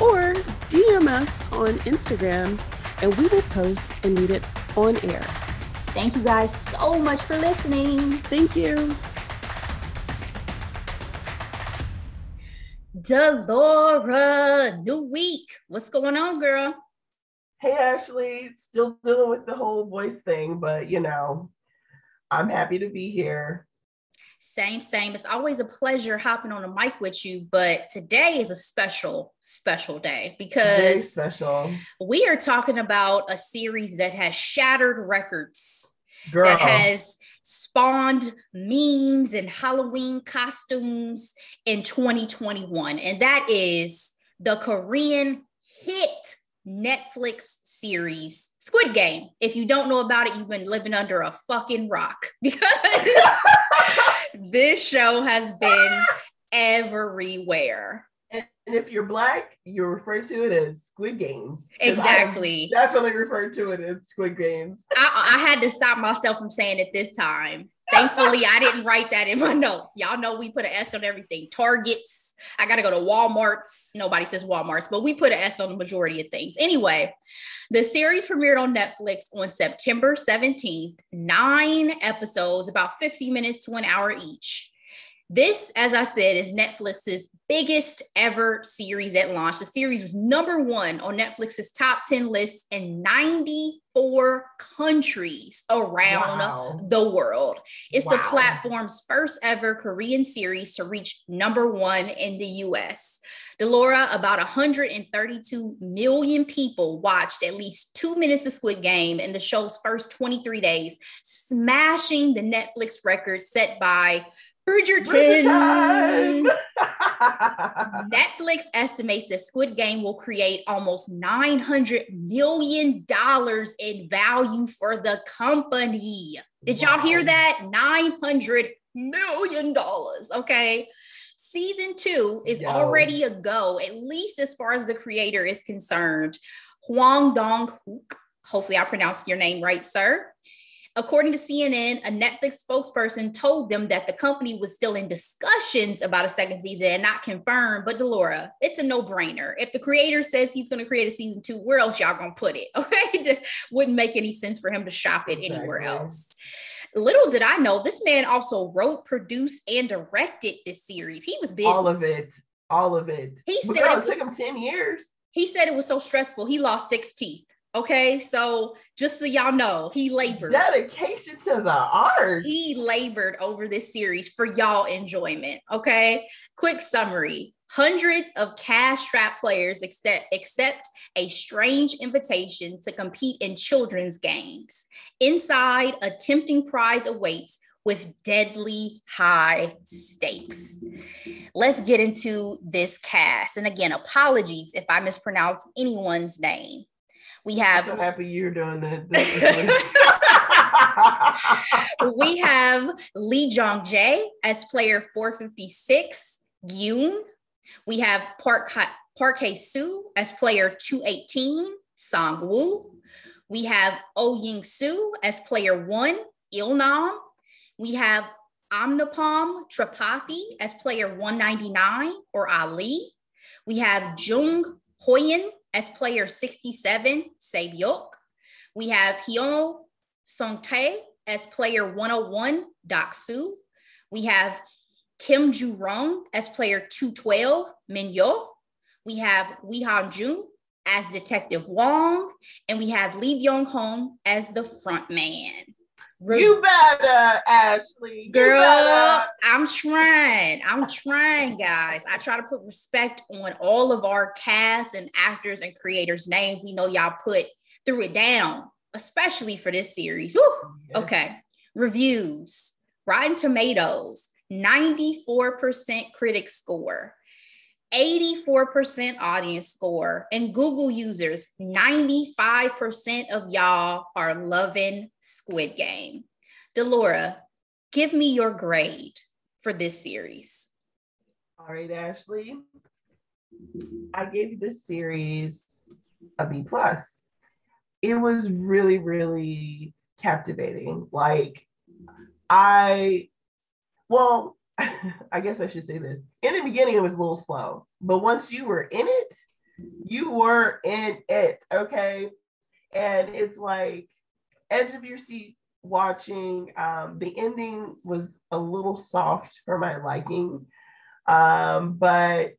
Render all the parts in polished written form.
Or DM us on Instagram and we will post and read it on air. Thank you guys so much for listening. Thank you. Delora, new week. What's going on, girl? Hey, Ashley. Still dealing with the whole voice thing, but you know, I'm happy to be here. Same. It's always a pleasure hopping on the mic with you, but today is a special, special day because we are talking about a series that has shattered records, girl. That has spawned memes and Halloween costumes in 2021, and that is the Korean hit Netflix series Squid Game. If you don't know about it, you've been living under a fucking rock because this show has been everywhere. And if you're Black, you're referred to it as Squid Games. Exactly. Definitely referred to it as Squid Games. I had to stop myself from saying it this time. Thankfully, I didn't write that in my notes. Y'all know we put an S on everything. Targets. I got to go to Walmarts. Nobody says Walmarts, but we put an S on the majority of things. Anyway, the series premiered on Netflix on September 17th, 9 episodes, about 50 minutes to an hour each. This, as I said, is Netflix's biggest ever series at launch. The series was number one on Netflix's top 10 lists in 94 countries around the world. It's the platform's first ever Korean series to reach number one in the U.S. Delora, about 132 million people watched at least 2 minutes of Squid Game in the show's first 23 days, smashing the Netflix record set by Bridgerton. Netflix estimates that Squid Game will create almost $900 million in value for the company. Did y'all hear that? $900 million. Okay. Season 2 is already a go, at least as far as the creator is concerned. Hwang Dong-hyuk. Hopefully I pronounced your name right, sir. According to CNN, a Netflix spokesperson told them that the company was still in discussions about a second season and not confirmed. But Delora, it's a no-brainer. If the creator says he's going to create a season 2, where else y'all going to put it? Okay, wouldn't make any sense for him to shop it anywhere else. Little did I know, this man also wrote, produced, and directed this series. He was busy. All of it. He said it took him 10 years. He said it was so stressful, he lost 6 teeth. Okay, so just so y'all know, he labored. Dedication to the art. He labored over this series for y'all enjoyment. Okay, quick summary. Hundreds of cash-strapped players accept a strange invitation to compete in children's games. Inside, a tempting prize awaits with deadly high stakes. Let's get into this cast. And again, apologies if I mispronounce anyone's name. We have. I'm so happy you're doing that. We have Lee Jong-jae as player 456, Yoon. We have Park Hae-soo as player 218, Sang-woo. We have Oh Yeong-su as player 1, Il-nam. We have Anupam Tripathi as player 199, or Ali. We have Jung Ho-yeon as player 67, Saebyeok. We have Hyeon Song Tae as player 101, Deok-su. We have Kim Joo-ryoung as player 212, Mi-nyeo. We have Wi Ha-joon as Detective Wong. And we have Lee Byung-hun as the Front Man. You better, Ashley. Girl, better. I'm trying, guys. I try to put respect on all of our cast and actors and creators' names. We know y'all threw it down, especially for this series. Woo. Okay. Reviews. Rotten Tomatoes, 94% critic score. 84% audience score, and Google users, 95% of y'all are loving Squid Game. Delora, give me your grade for this series. All right, Ashley. I gave this series a B+. It was really, really captivating. Like, I guess I should say this. In the beginning, it was a little slow, but once you were in it, you were in it, okay? And it's like edge of your seat watching. The ending was a little soft for my liking, but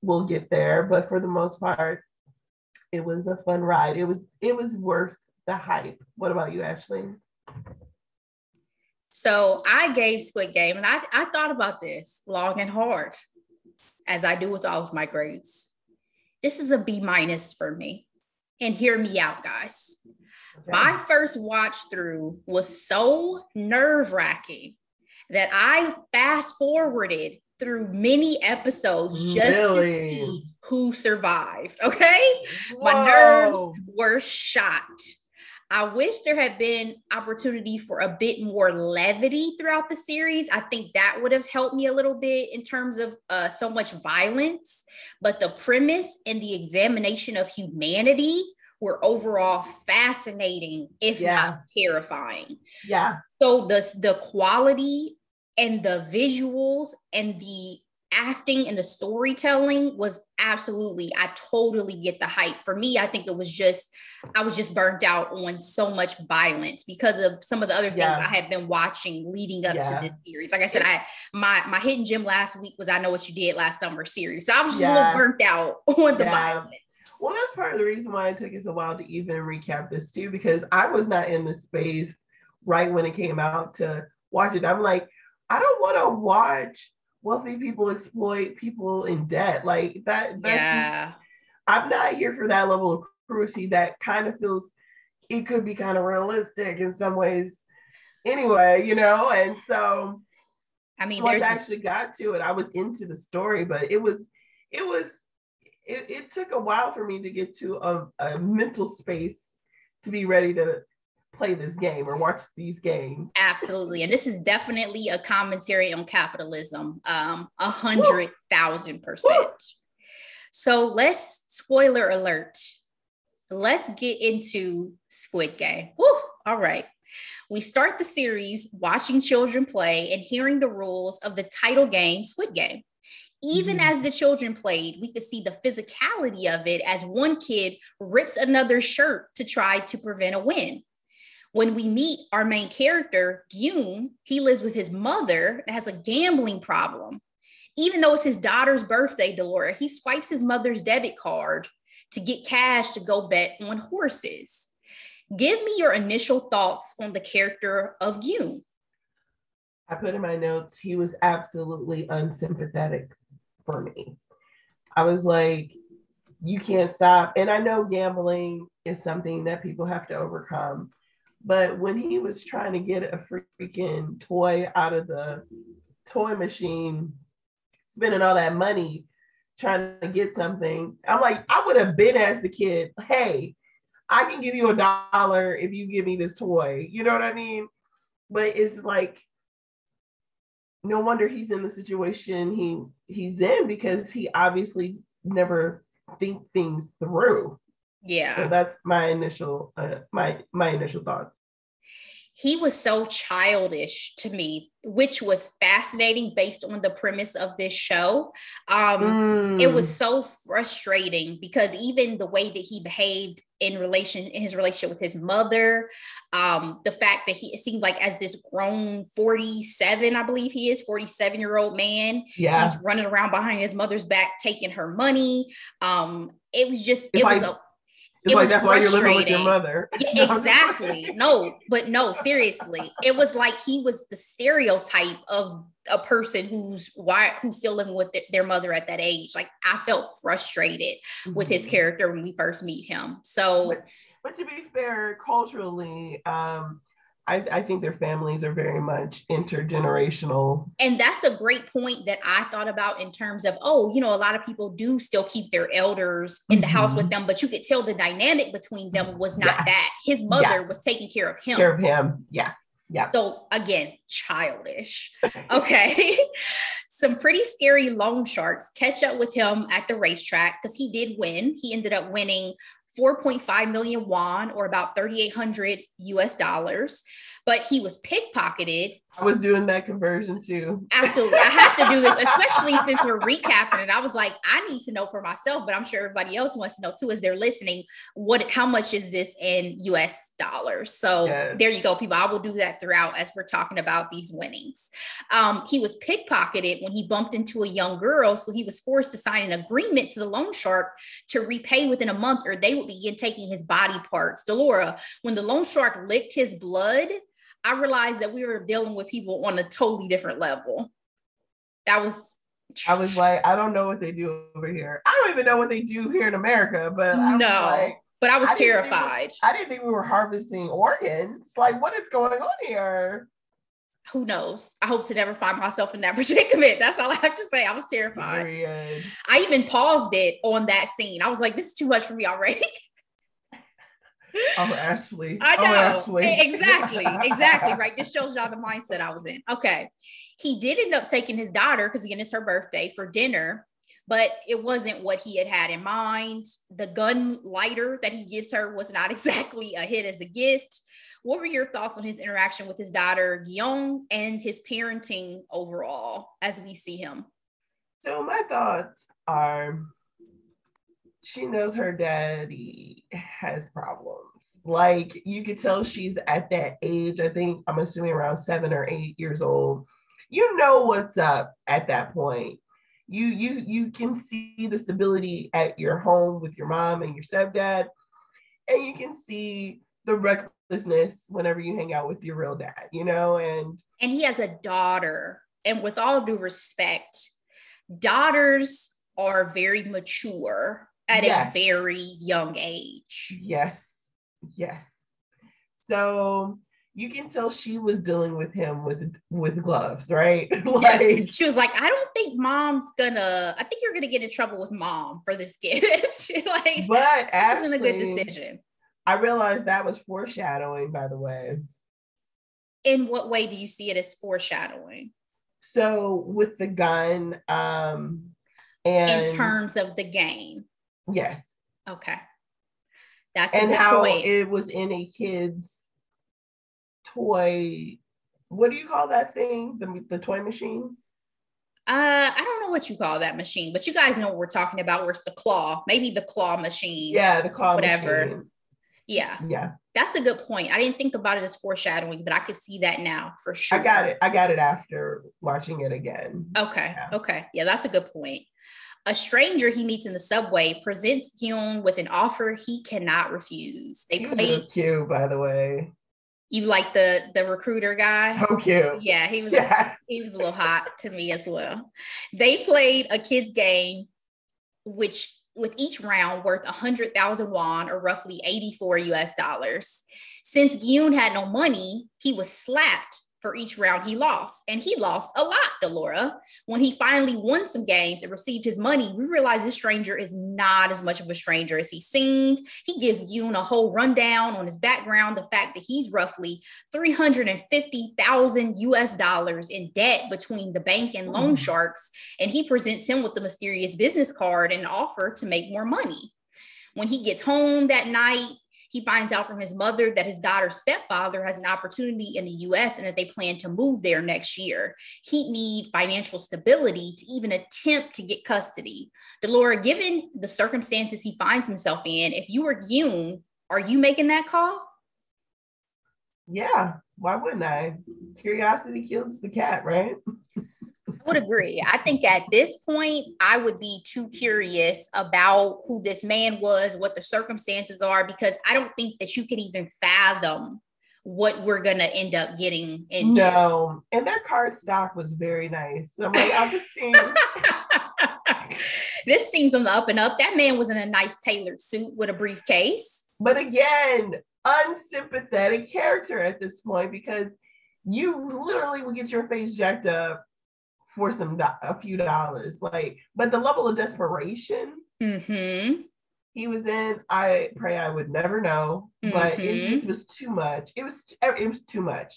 we'll get there. But for the most part, it was a fun ride. It was worth the hype. What about you, Ashley? So I gave Squid Game, and I thought about this long and hard, as I do with all of my grades. This is a B- for me. And hear me out, guys. Okay. My first watch through was so nerve-wracking that I fast-forwarded through many episodes just to see who survived, okay? Whoa. My nerves were shot. I wish there had been opportunity for a bit more levity throughout the series. I think that would have helped me a little bit in terms of so much violence, but the premise and the examination of humanity were overall fascinating, if not terrifying. Yeah. So the quality and the visuals and the acting and the storytelling was absolutely, I totally get the hype. For me, I think it was just, I was just burnt out on so much violence because of some of the other things I had been watching leading up to this series. Like I said, my hidden gem last week was I Know What You Did Last Summer series. So I was just a little burnt out on the violence. Well, that's part of the reason why it took us a while to even recap this too, because I was not in the space right when it came out to watch it. I'm like, I don't want to watch wealthy people exploit people in debt like that. That's I'm not here for that level of cruelty. That kind of feels, it could be kind of realistic in some ways anyway, you know? And so I mean, once I actually got to it, I was into the story, but it took a while for me to get to a mental space to be ready to play this game or watch these games. Absolutely. And this is definitely a commentary on capitalism, 100,000%. So let's, spoiler alert, let's get into Squid Game. Woo! All right. We start the series watching children play and hearing the rules of the title game, Squid Game. Even as the children played, we could see the physicality of it as one kid rips another's shirt to try to prevent a win. When we meet our main character, Yoon, he lives with his mother and has a gambling problem. Even though it's his daughter's birthday, Delora, he swipes his mother's debit card to get cash to go bet on horses. Give me your initial thoughts on the character of Yoon. I put in my notes, he was absolutely unsympathetic for me. I was like, you can't stop. And I know gambling is something that people have to overcome. But when he was trying to get a freaking toy out of the toy machine, spending all that money trying to get something, I'm like, I would have been asked the kid, hey, I can give you $1 if you give me this toy. You know what I mean? But it's like, no wonder he's in the situation he's in, because he obviously never think things through. Yeah. So that's my initial my initial thoughts. He was so childish to me, which was fascinating based on the premise of this show. It was so frustrating because even the way that he behaved in his relationship with his mother, the fact that it seemed like as this grown 47, I believe he is, 47-year-old man, he's running around behind his mother's back, taking her money. It was just, it was that's why you're living with your mother. Yeah, exactly. No, seriously. It was like he was the stereotype of a person who's still living with their mother at that age. Like, I felt frustrated with his character when we first meet him. So, but to be fair, culturally, I think their families are very much intergenerational. And that's a great point that I thought about in terms of, oh, you know, a lot of people do still keep their elders in the house with them, but you could tell the dynamic between them was not that. His mother was taking care of him. Yeah. So again, childish. Okay. Some pretty scary loan sharks catch up with him at the racetrack because he did win. He ended up winning 4.5 million won or about $3,800 US, but he was pickpocketed. I was doing that conversion too. Absolutely. I have to do this, especially since we're recapping it. I was like, I need to know for myself, but I'm sure everybody else wants to know too, as they're listening, how much is this in US dollars? So there you go, people. I will do that throughout as we're talking about these winnings. He was pickpocketed when he bumped into a young girl. So he was forced to sign an agreement to the loan shark to repay within a month, or they would begin taking his body parts. Delora, when the loan shark licked his blood, I realized that we were dealing with people on a totally different level. I was like, I don't know what they do over here. I don't even know what they do here in America, but I was terrified. I didn't think we were harvesting organs. Like, what is going on here? Who knows? I hope to never find myself in that predicament. That's all I have to say. I was terrified. Period. I even paused it on that scene. I was like, this is too much for me already. Oh, Ashley. I know. Oh, Ashley. Exactly. Right. This shows y'all the mindset I was in. Okay. He did end up taking his daughter, because again, it's her birthday, for dinner, but it wasn't what he had in mind. The gun lighter that he gives her was not exactly a hit as a gift. What were your thoughts on his interaction with his daughter, Gi-hun, and his parenting overall as we see him? So my thoughts are, she knows her daddy has problems. Like, you could tell she's at that age. I think I'm assuming around 7 or 8 years old. You know what's up at that point. You can see the stability at your home with your mom and your stepdad, and you can see the recklessness whenever you hang out with your real dad. You know, and he has a daughter, and with all due respect, daughters are very mature at a very young age. Yes. So you can tell she was dealing with him with gloves, right? Like, she was like, I don't think I think you're gonna get in trouble with mom for this gift. Like, but it wasn't a good decision. I realized that was foreshadowing, by the way. In what way do you see it as foreshadowing? So with the gun, and in terms of the game. Yes. Okay. That's and how point. It was in a kid's toy. What do you call that thing? The toy machine? I don't know what you call that machine, but you guys know what we're talking about. Where's the claw? Maybe the claw machine. Yeah, the claw whatever. Machine. Yeah. That's a good point. I didn't think about it as foreshadowing, but I could see that now for sure. I got it after watching it again. Okay. Yeah. Okay. Yeah, that's a good point. A stranger he meets in the subway presents Yoon with an offer he cannot refuse. They play cute, by the way. You like the recruiter guy? So cute. Yeah, he was a little hot to me as well. They played a kids game, which with each round worth 100,000 won or roughly $84 US. Since Yoon had no money, he was slapped for each round he lost. And he lost a lot, Delora. When he finally won some games and received his money, we realized this stranger is not as much of a stranger as he seemed. He gives Yoon a whole rundown on his background, the fact that he's roughly $350,000 US in debt between the bank and loan sharks. And he presents him with the mysterious business card and an offer to make more money. When he gets home that night, he finds out from his mother that his daughter's stepfather has an opportunity in the U.S. and that they plan to move there next year. He'd need financial stability to even attempt to get custody. Delora, given the circumstances he finds himself in, if you were Yoon, are you making that call? Yeah, why wouldn't I? Curiosity kills the cat, right? I would agree. I think at this point, I would be too curious about who this man was, what the circumstances are, because I don't think that you can even fathom what we're going to end up getting into. No, and that card stock was very nice. I'm like, I've just seen. This seems on the up and up. That man was in a nice tailored suit with a briefcase. But again, unsympathetic character at this point, because you literally will get your face jacked up for a few dollars. Like, but the level of desperation he was in, I pray I would never know, but it just was too much. It was too much.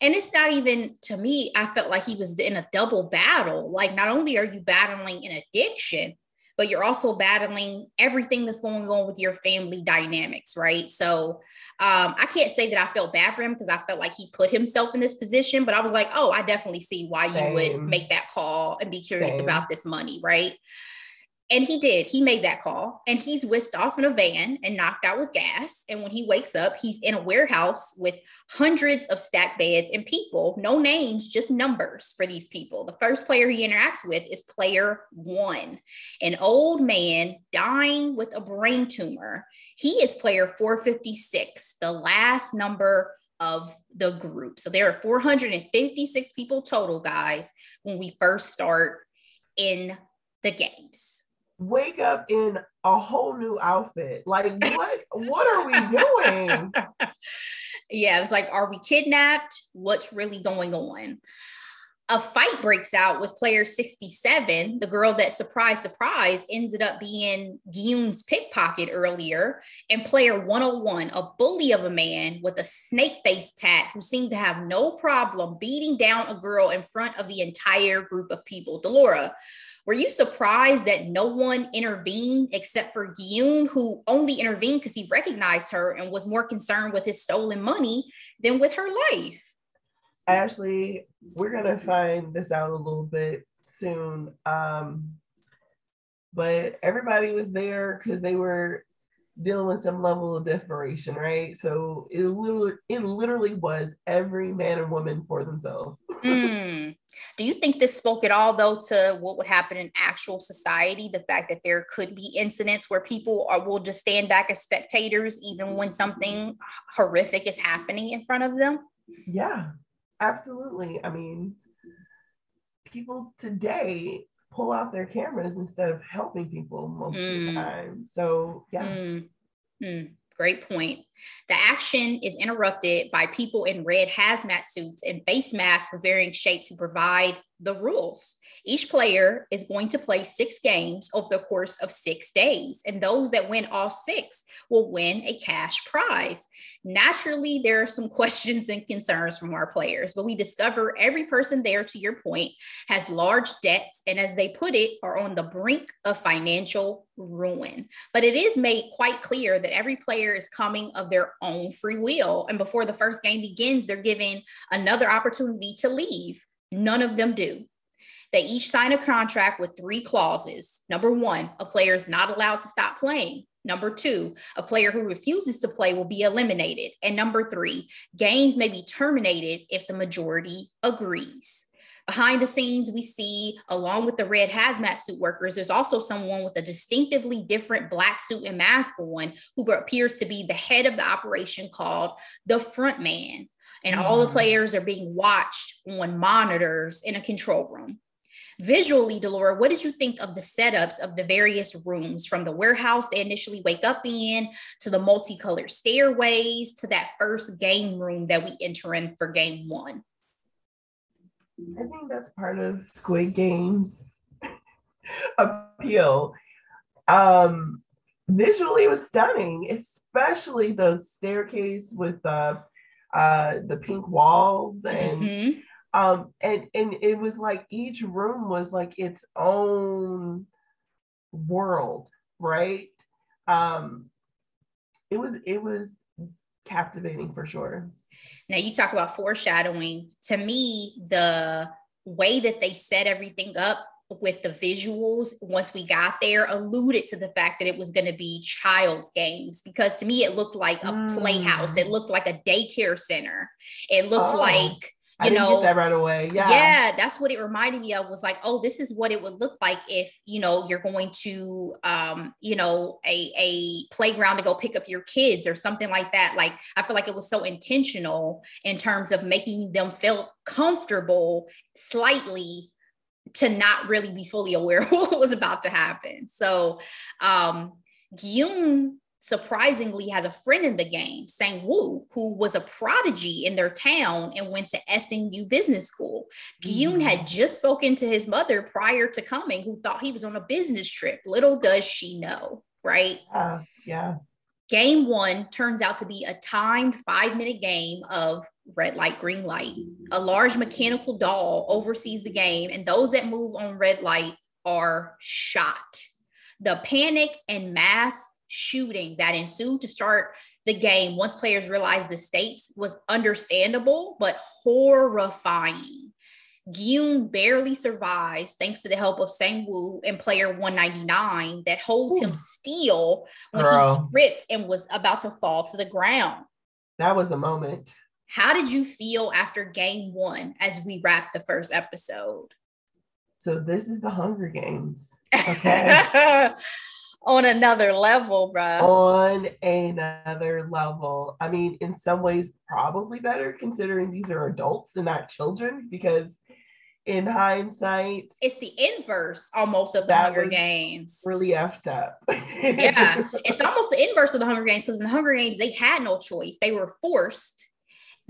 And it's not even, to me, I felt like he was in a double battle. Like, not only are you battling an addiction, but you're also battling everything that's going on with your family dynamics, right? So I can't say that I felt bad for him, because I felt like he put himself in this position, but I was like, oh, I definitely see why you would make that call and be curious about this money, right? And he did. He made that call, and he's whisked off in a van and knocked out with gas. And when he wakes up, he's in a warehouse with hundreds of stacked beds and people, no names, just numbers for these people. The first player he interacts with is player one, an old man dying with a brain tumor. He is player 456, the last number of the group. So there are 456 people total, guys, when we first start in the games. Wake up in a whole new outfit. Like, what are we doing? Yeah, it's like, are we kidnapped? What's really going on? A fight breaks out with player 67. The girl that, surprise, surprise, ended up being Gi-hun's pickpocket earlier. And player 101, a bully of a man with a snake face tat who seemed to have no problem beating down a girl in front of the entire group of people. Delora, were you surprised that no one intervened except for Gi-hun, who only intervened because he recognized her and was more concerned with his stolen money than with her life? Ashley, we're going to find this out a little bit soon. But everybody was there because they were dealing with some level of desperation, right? So it literally was every man and woman for themselves. Do you think this spoke at all, though, to what would happen in actual society? The fact that there could be incidents where people will just stand back as spectators, even when something horrific is happening in front of them? Yeah, absolutely. I mean, people today pull out their cameras instead of helping people most of the time. So, yeah. Great point. The action is interrupted by people in red hazmat suits and face masks for varying shapes who provide the rules. Each player is going to play 6 games over the course of 6 days, and those that win all 6 will win a cash prize. Naturally, there are some questions and concerns from our players, but we discover every person there, to your point, has large debts, and as they put it, are on the brink of financial ruin. But it is made quite clear that every player is coming of their own free will, and before the first game begins, they're given another opportunity to leave. None of them do. They each sign a contract with 3 clauses. Number 1, a player is not allowed to stop playing. Number 2, a player who refuses to play will be eliminated. And number 3, games may be terminated if the majority agrees. Behind the scenes, we see, along with the red hazmat suit workers, there's also someone with a distinctively different black suit and mask on who appears to be the head of the operation, called the Front Man. And all the players are being watched on monitors in a control room. Visually, Delora, what did you think of the setups of the various rooms, from the warehouse they initially wake up in, to the multicolored stairways, to that first game room that we enter in for game 1? I think that's part of Squid Game's appeal. Visually, it was stunning, especially the staircase with the pink walls, and and it was like each room was like its own world, right? It was captivating for sure. Now, you talk about foreshadowing. To me, the way that they set everything up with the visuals once we got there alluded to the fact that it was going to be child's games, because to me it looked like a playhouse. It looked like a daycare center. It looked like, you know, get that right away. Yeah, that's what it reminded me of, was like, oh, this is what it would look like if, you know, you're going to, you know, a playground to go pick up your kids or something like that. Like, I feel like it was so intentional in terms of making them feel comfortable, slightly to not really be fully aware of what was about to happen. So Gi-hun surprisingly has a friend in the game, Sang-woo, who was a prodigy in their town and went to SNU business school. Gi-hun had just spoken to his mother prior to coming, who thought he was on a business trip. Little does she know, right? Yeah. Game one turns out to be a timed 5-minute game of red light, green light. A large mechanical doll oversees the game, and those that move on red light are shot. The panic and mass shooting that ensued to start the game, once players realized the stakes, was understandable, but horrifying. Gi-hun barely survives thanks to the help of Sang-woo and player 199 that holds him still when he tripped and was about to fall to the ground. That was a moment. How did you feel after game one as we wrapped the first episode? So this is the Hunger Games. Okay. On another level, bro. On another level. I mean, in some ways, probably better considering these are adults and not children, because in hindsight, it's the inverse almost of the Hunger Games. Really effed up. Yeah. It's almost the inverse of the Hunger Games, because in the Hunger Games, they had no choice. They were forced.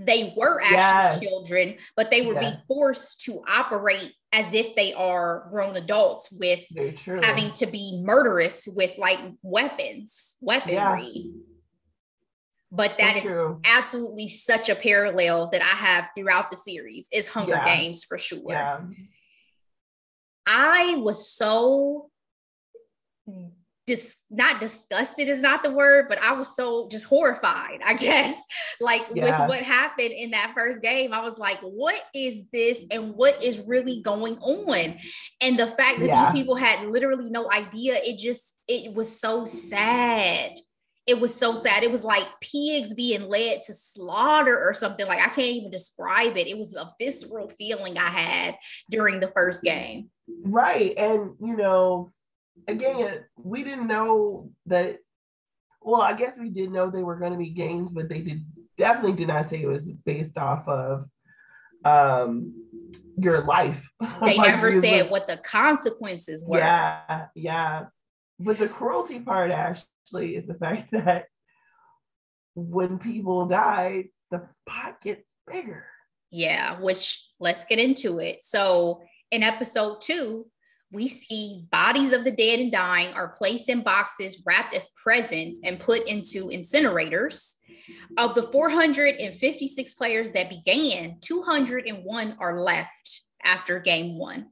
They were actually children, but they were being forced to operate as if they are grown adults, with having to be murderous with like weaponry. Yeah. But that is absolutely such a parallel that I have throughout the series is Hunger Games for sure. Yeah. I was so not disgusted is not the word, but I was so just horrified, I guess, like with what happened in that first game. I was like, what is this and what is really going on? And the fact that these people had literally no idea, it was so sad. It was so sad. It was like pigs being led to slaughter or something. Like, I can't even describe it. It was a visceral feeling I had during the first game. Right. And, you know, again, we didn't know that. Well, I guess we did know they were going to be games, but they definitely did not say it was based off of your life. They like never said what the consequences were. Yeah, yeah. But the cruelty part actually is the fact that when people die, the pot gets bigger. Yeah, which let's get into it. So in episode 2, we see bodies of the dead and dying are placed in boxes wrapped as presents and put into incinerators. Of the 456 players that began, 201 are left after game one.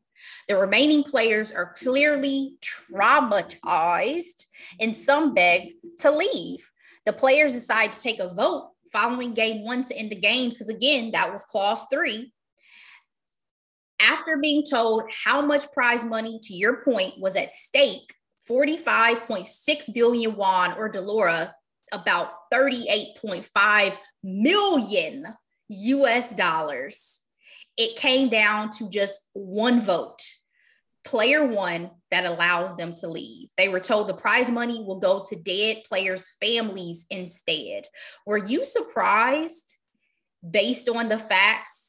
The remaining players are clearly traumatized, and some beg to leave. The players decide to take a vote following game one to end the games, because again, that was clause 3. After being told how much prize money, to your point, was at stake, 45.6 billion won, or Delora, about 38.5 million US dollars, it came down to just one vote, player 1, that allows them to leave. They were told the prize money will go to dead players' families instead. Were you surprised, based on the facts,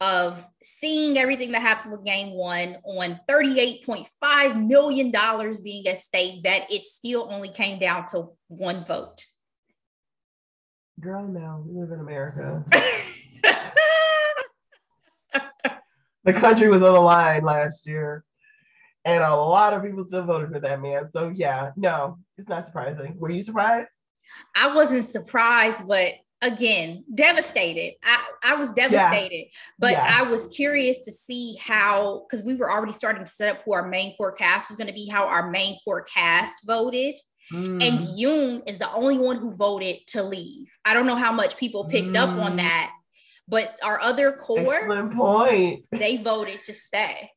of seeing everything that happened with game one on $38.5 million being at stake, that it still only came down to one vote? Girl, no, we live in America. The country was on the line last year, and a lot of people still voted for that man. So yeah, no, it's not surprising. Were you surprised? I wasn't surprised, but again, devastated. I was devastated, but I was curious to see how, because we were already starting to set up who our main core cast was going to be, how our main core cast voted. And Yoon is the only one who voted to leave. I don't know how much people picked up on that, but our other core, excellent point, they voted to stay.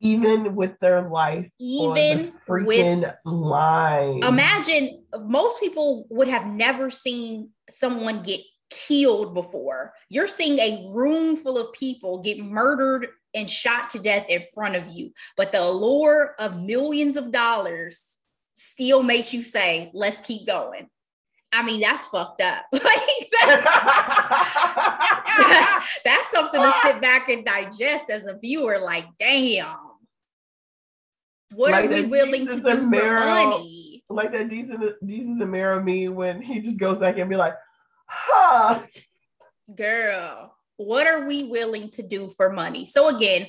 Even with their life, even on the freaking line. Imagine, most people would have never seen someone get killed before. You're seeing a room full of people get murdered and shot to death in front of you, but the allure of millions of dollars still makes you say, let's keep going. I mean, that's fucked up. Like, that's something to sit back and digest as a viewer. Like, damn, what like are we willing to do for money? Like that Jesus and Mero meme when he just goes back and be like, huh. Girl, what are we willing to do for money? So again,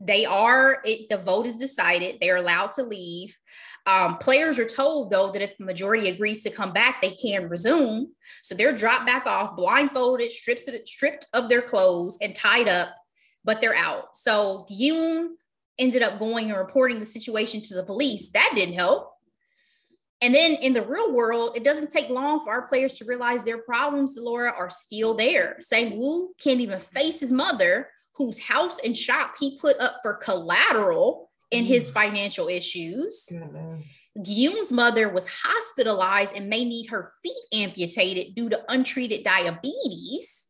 the vote is decided. They're allowed to leave. Players are told, though, that if the majority agrees to come back, they can resume. So they're dropped back off, blindfolded, stripped of their clothes and tied up, but they're out. So Yoon ended up going and reporting the situation to the police. That didn't help. And then in the real world, it doesn't take long for our players to realize their problems, Laura, are still there. Sang-woo can't even face his mother, whose house and shop he put up for collateral in his financial issues. Gi-hun's mother was hospitalized and may need her feet amputated due to untreated diabetes.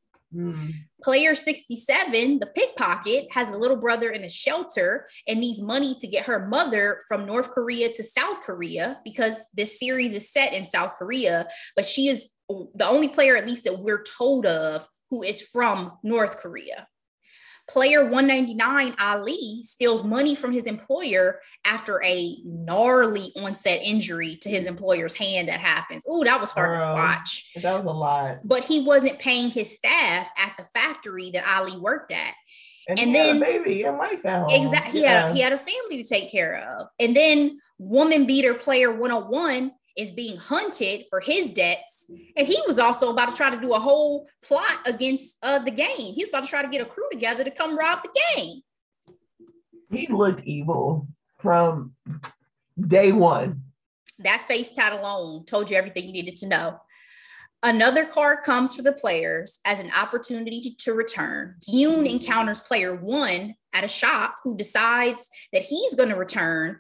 Player 67, the pickpocket, has a little brother in a shelter and needs money to get her mother from North Korea to South Korea, because this series is set in South Korea, but she is the only player, at least that we're told of, who is from North Korea. Player 199, Ali, steals money from his employer after a gnarly onset injury to his employer's hand that happens. Ooh, that was hard to watch. That was a lot. But he wasn't paying his staff at the factory that Ali worked at. And then had a baby and wife at home. Exactly. Yeah. He had a family to take care of. And then woman beater player 101 is being hunted for his debts. And he was also about to try to do a whole plot against the game. He's about to try to get a crew together to come rob the game. He looked evil from day one. That face tat alone told you everything you needed to know. Another card comes for the players as an opportunity to return. Yoon encounters player one at a shop, who decides that he's going to return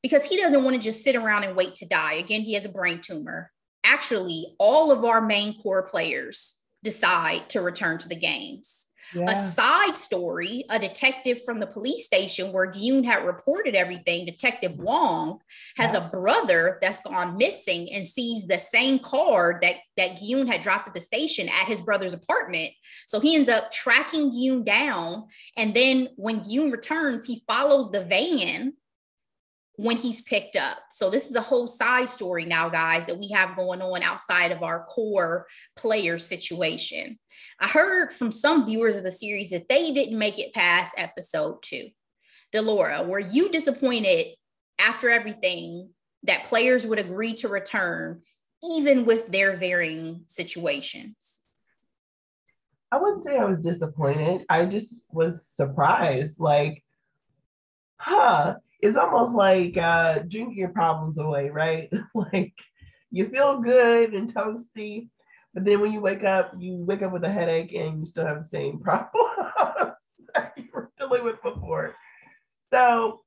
because he doesn't want to just sit around and wait to die. Again, he has a brain tumor. Actually, all of our main core players decide to return to the games. Yeah. A side story, a detective from the police station where Gi-hun had reported everything, Detective Wong, has a brother that's gone missing and sees the same card that Gi-hun had dropped at the station at his brother's apartment. So he ends up tracking Gi-hun down. And then when Gi-hun returns, he follows the van when he's picked up. So this is a whole side story now, guys, that we have going on outside of our core player situation. I heard from some viewers of the series that they didn't make it past episode 2. Delora, were you disappointed after everything that players would agree to return, even with their varying situations? I wouldn't say I was disappointed. I just was surprised. Like, it's almost like drinking your problems away, right? Like, you feel good and toasty, but then when you wake up with a headache and you still have the same problems that you were dealing with before. So,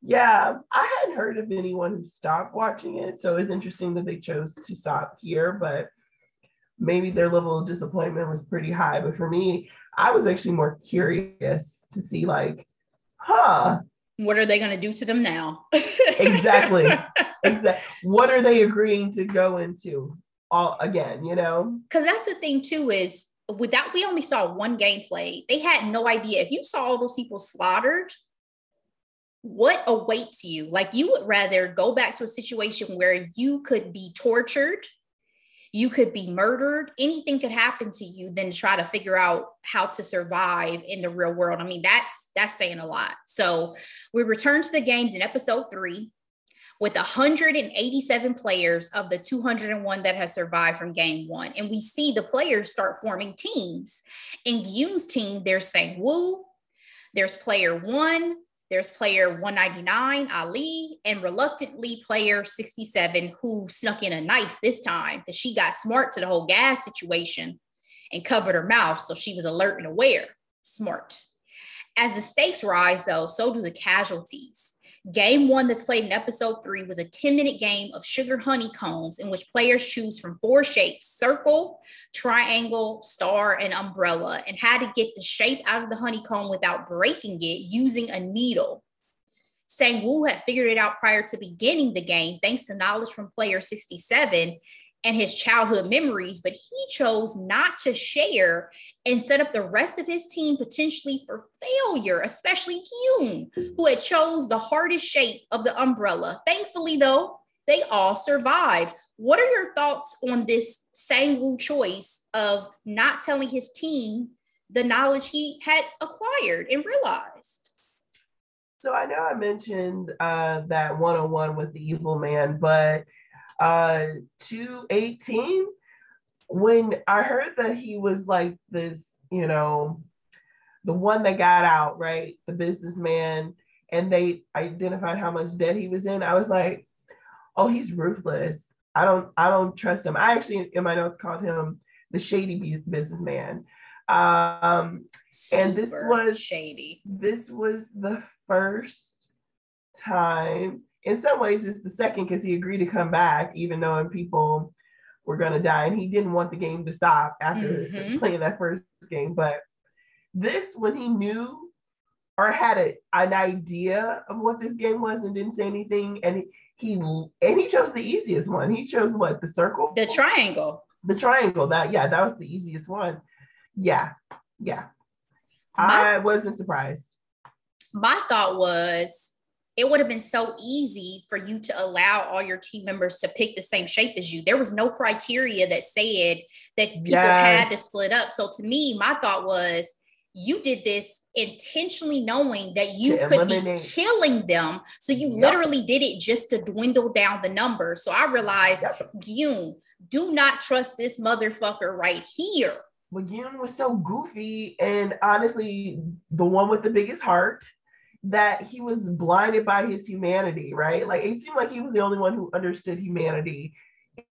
yeah, I hadn't heard of anyone who stopped watching it, so it's interesting that they chose to stop here, but maybe their level of disappointment was pretty high. But for me, I was actually more curious to see, like, what are they going to do to them now? Exactly. What are they agreeing to go into all again, you know? Because that's the thing too, is we only saw one gameplay. They had no idea. If you saw all those people slaughtered, what awaits you? Like, you would rather go back to a situation where you could be tortured, you could be murdered, anything could happen to you, than to try to figure out how to survive in the real world. I mean, that's saying a lot. So we return to the games in episode 3 with 187 players of the 201 that has survived from game 1. And we see the players start forming teams. In Yoon's team, there's Sang-woo, there's player 1, there's player 199, Ali, and reluctantly player 67, who snuck in a knife this time, because she got smart to the whole gas situation and covered her mouth, so she was alert and aware. Smart. As the stakes rise, though, so do the casualties. Game 1 that's played in episode 3 was a 10-minute game of sugar honeycombs in which players choose from 4 shapes: circle, triangle, star, and umbrella, and how to get the shape out of the honeycomb without breaking it using a needle. Sang-woo had figured it out prior to beginning the game, thanks to knowledge from player 67, and his childhood memories, but he chose not to share and set up the rest of his team potentially for failure, especially Yoon, who had chose the hardest shape of the umbrella. Thankfully, though, they all survived. What are your thoughts on this Sang-woo choice of not telling his team the knowledge he had acquired and realized? So I know I mentioned that 101 was the evil man, but 218, when I heard that he was like this, you know, the one that got out, right? The businessman, and they identified how much debt he was in. I was like, oh, he's ruthless. I don't trust him. I actually, in my notes, called him the shady businessman. And this was shady. This was the first time. In some ways, it's the second, because he agreed to come back, even knowing people were going to die, and he didn't want the game to stop after playing that first game. But this, when he knew or had an idea of what this game was and didn't say anything, and he chose the easiest one. He chose what? The circle? The triangle. The triangle. That was the easiest one. Yeah. I wasn't surprised. My thought was, it would have been so easy for you to allow all your team members to pick the same shape as you. There was no criteria that said that people had to split up. So to me, my thought was, you did this intentionally knowing that you could be killing them. So you literally did it just to dwindle down the numbers. So I realized, Yoon, do not trust this motherfucker right here. Well, Yoon was so goofy and honestly the one with the biggest heart, that he was blinded by his humanity, right? Like, it seemed like he was the only one who understood humanity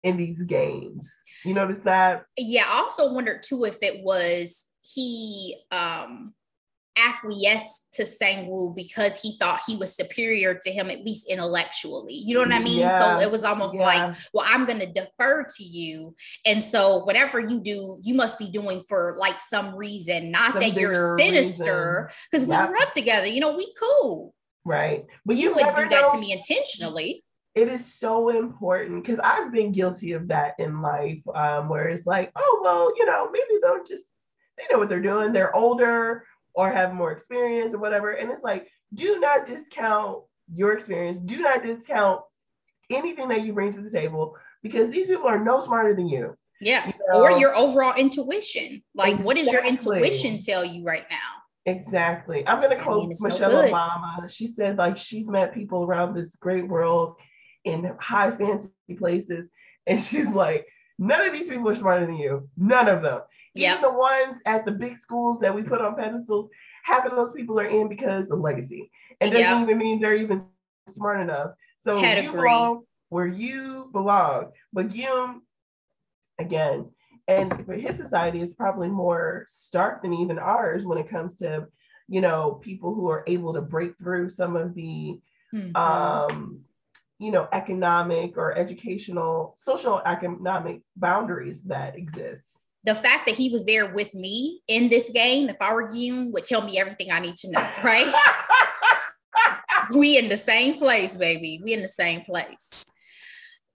in these games. You notice that? Yeah, I also wondered too if it was he acquiesced to Sang-woo because he thought he was superior to him, at least intellectually. You know what I mean? Yeah. So it was almost like, well, I'm going to defer to you. And so whatever you do, you must be doing for like some reason, not that you're sinister, because we grew up together, you know, we cool. Right. But you wouldn't do that to me intentionally. It is so important, because I've been guilty of that in life, where it's like, oh, well, you know, maybe they know what they're doing. They're older or have more experience or whatever. And it's like, do not discount your experience. Do not discount anything that you bring to the table, because these people are no smarter than you. Yeah. You know? Or your overall intuition. Like, exactly. What does your intuition tell you right now? Exactly. I'm going to quote Michelle Obama. She said, like, she's met people around this great world in high fancy places. And she's like, none of these people are smarter than you. None of them. Even the ones at the big schools that we put on pedestals, half of those people are in because of legacy. It doesn't even mean they're even smart enough. So you belong where you belong. But you, again, and his society is probably more stark than even ours when it comes to, you know, people who are able to break through some of the, you know, economic or educational, social economic boundaries that exist. The fact that he was there with me in this game, if I were Yoon, would tell me everything I need to know, right? We in the same place, baby. We in the same place.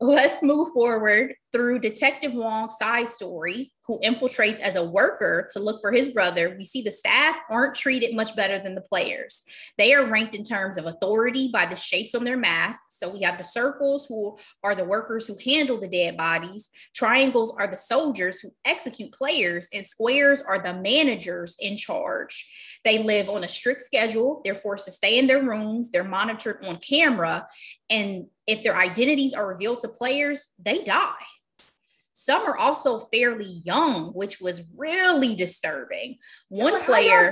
Let's move forward through Detective Wong's side story, who infiltrates as a worker to look for his brother. We see the staff aren't treated much better than the players. They are ranked in terms of authority by the shapes on their masks. So we have the circles, who are the workers who handle the dead bodies. Triangles are the soldiers who execute players, and squares are the managers in charge. They live on a strict schedule. They're forced to stay in their rooms. They're monitored on camera. And if their identities are revealed to players, they die. Some are also fairly young, which was really disturbing. One player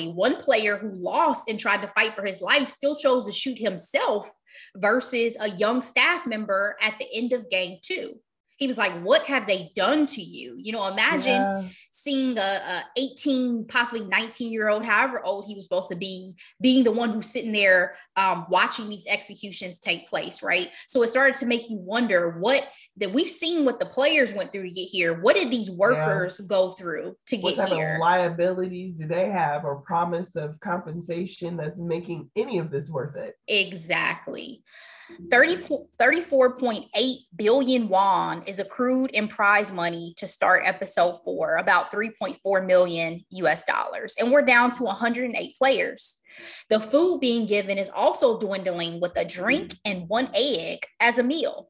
who lost and tried to fight for his life still chose to shoot himself versus a young staff member at the end of game 2. He was like, what have they done to you? You know, imagine seeing a 18, possibly 19-year-old, however old he was supposed to be, being the one who's sitting there watching these executions take place, right? So it started to make you wonder that we've seen what the players went through to get here. What did these workers go through to get here? What type of liabilities do they have, or promise of compensation that's making any of this worth it? Exactly. 34.8 billion won is accrued in prize money to start episode 4, about $3.4 million US. And we're down to 108 players. The food being given is also dwindling, with a drink and one egg as a meal.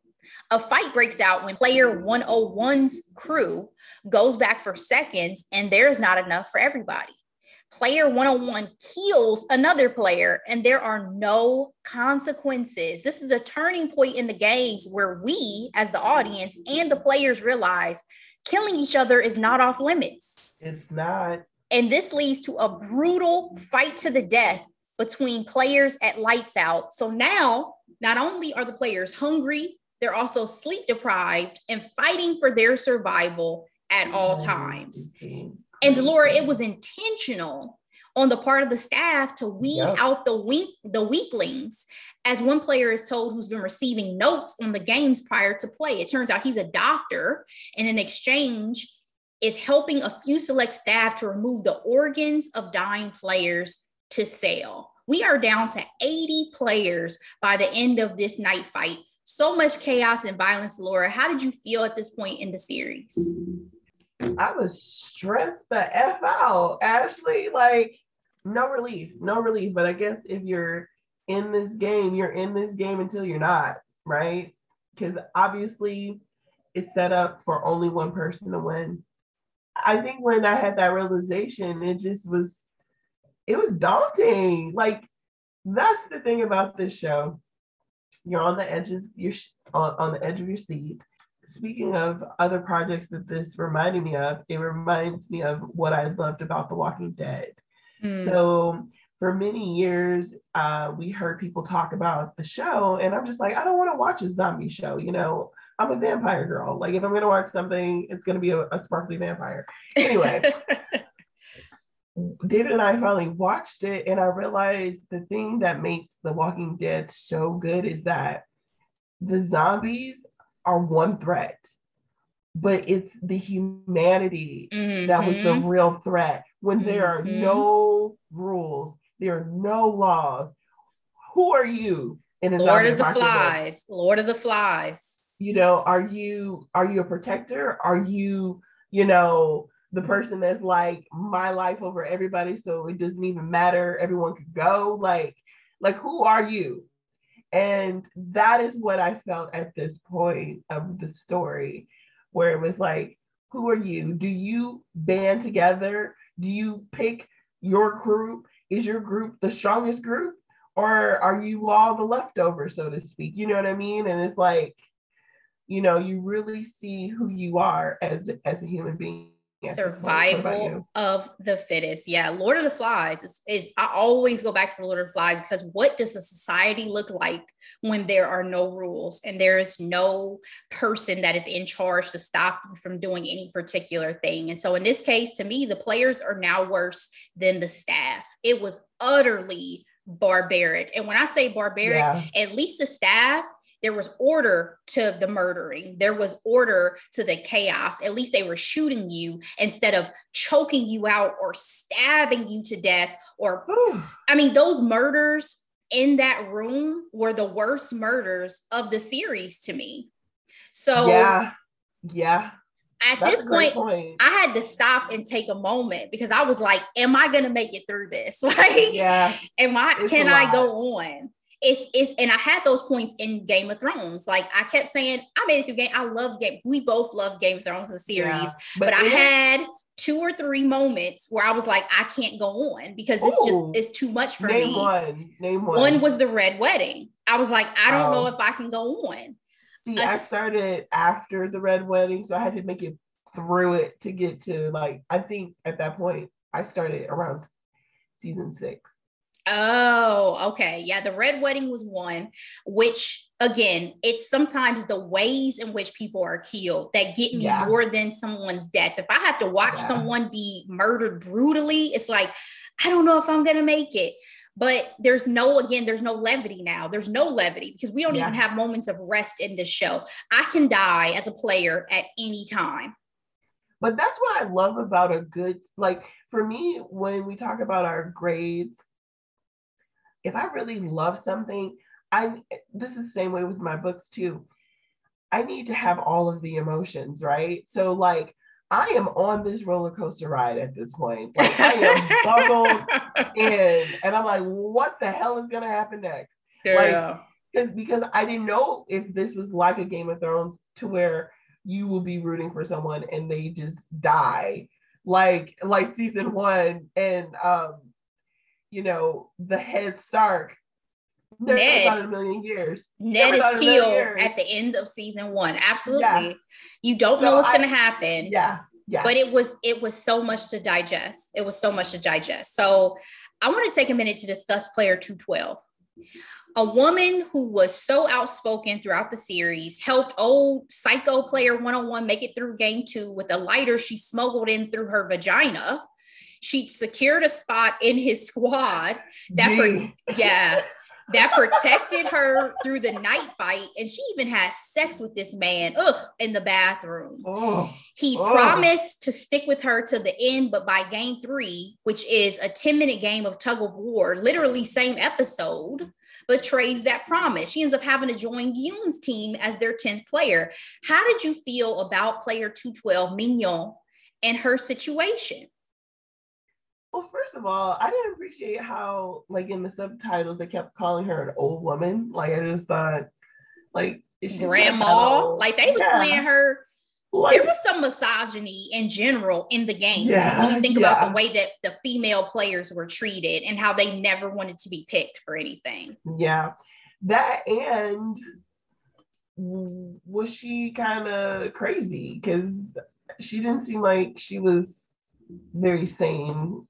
A fight breaks out when player 101's crew goes back for seconds, and there is not enough for everybody. Player 101 kills another player, and there are no consequences. This is a turning point in the games where we, as the audience and the players, realize killing each other is not off limits. It's not. And this leads to a brutal fight to the death between players at lights out. So now, not only are the players hungry, they're also sleep deprived and fighting for their survival at all times. And Delora, it was intentional on the part of the staff to weed out the weaklings, as one player is told who's been receiving notes on the games prior to play. It turns out he's a doctor, and in exchange is helping a few select staff to remove the organs of dying players to sell. We are down to 80 players by the end of this night fight. So much chaos and violence, Laura. How did you feel at this point in the series? I was stressed the F out, Ashley. Like, no relief. But I guess if you're in this game, you're in this game until you're not, right? Because obviously it's set up for only one person to win. I think when I had that realization, it was daunting. Like, that's the thing about this show. You're on the edge of your seat. Speaking of other projects that this reminded me of, it reminds me of what I loved about The Walking Dead. Mm. So for many years, we heard people talk about the show, and I'm just like, I don't want to watch a zombie show. You know, I'm a vampire girl. Like, if I'm going to watch something, it's going to be a sparkly vampire. Anyway, David and I finally watched it, and I realized the thing that makes The Walking Dead so good is that the zombies are one threat, but it's the humanity that was the real threat. When there are no rules, there are no laws. Who are you in a Lord of the Flies? Lord of the Flies. You know, are you a protector? Are you, you know, the person that's like, my life over everybody, so it doesn't even matter, everyone could go? Like who are you? And that is what I felt at this point of the story, where it was like, who are you? Do you band together? Do you pick your group? Is your group the strongest group? Or are you all the leftover, so to speak? You know what I mean? And it's like, you know, you really see who you are as a human being. Yeah, survival of the fittest. Yeah, Lord of the Flies is I always go back to Lord of the Flies, because what does a society look like when there are no rules and there is no person that is in charge to stop you from doing any particular thing? And so in this case, to me, the players are now worse than the staff. It was utterly barbaric. And when I say barbaric, at least the staff, there was order to the murdering. There was order to the chaos. At least they were shooting you instead of choking you out or stabbing you to death. Or, I mean, those murders in that room were the worst murders of the series to me. So, yeah. At That's this point, I had to stop and take a moment, because I was like, am I going to make it through this? Like, can I go on? And I had those points in Game of Thrones. Like, I kept saying, I made it through Game. I love Game. We both love Game of Thrones as a series, but I had 2 or 3 moments where I was like, I can't go on, because it's too much for me. Name one. One was the Red Wedding. I was like, I don't know if I can go on. See, I started after the Red Wedding, so I had to make it through it to get to, like, I think at that point I started around season 6. Oh, okay. Yeah, the Red Wedding was one, which again, it's sometimes the ways in which people are killed that get me more than someone's death. If I have to watch someone be murdered brutally, it's like, I don't know if I'm going to make it. But there's no levity now. There's no levity, because we don't even have moments of rest in this show. I can die as a player at any time. But that's what I love about a good, like, for me, when we talk about our grades, if I really love something, This is the same way with my books too. I need to have all of the emotions, right? So like, I am on this roller coaster ride at this point. Like, I am buckled in, and I'm like, what the hell is gonna happen next? Yeah. Like, because I didn't know if this was like a Game of Thrones to where you will be rooting for someone and they just die, like season one, and the head Stark. Ned is killed at the end of season one. Absolutely. Yeah. You don't know what's going to happen. Yeah. Yeah. But it was so much to digest. So I want to take a minute to discuss Player 212. A woman who was so outspoken throughout the series helped old psycho Player 101 make it through game 2 with a lighter she smuggled in through her vagina. She secured a spot in his squad that protected her through the night fight. And she even had sex with this man in the bathroom. He promised to stick with her to the end, but by game 3, which is a 10-minute game of tug of war, literally same episode, betrays that promise. She ends up having to join Yoon's team as their 10th player. How did you feel about Player 212, Mi-nyeo, and her situation? Well, first of all, I didn't appreciate how, like, in the subtitles, they kept calling her an old woman. Like, I just thought, like, is she grandma? Like, they was playing her. Like, there was some misogyny in general in the games. Yeah, when you think about the way that the female players were treated and how they never wanted to be picked for anything. Yeah. That, and was she kind of crazy? Because she didn't seem like she was very sane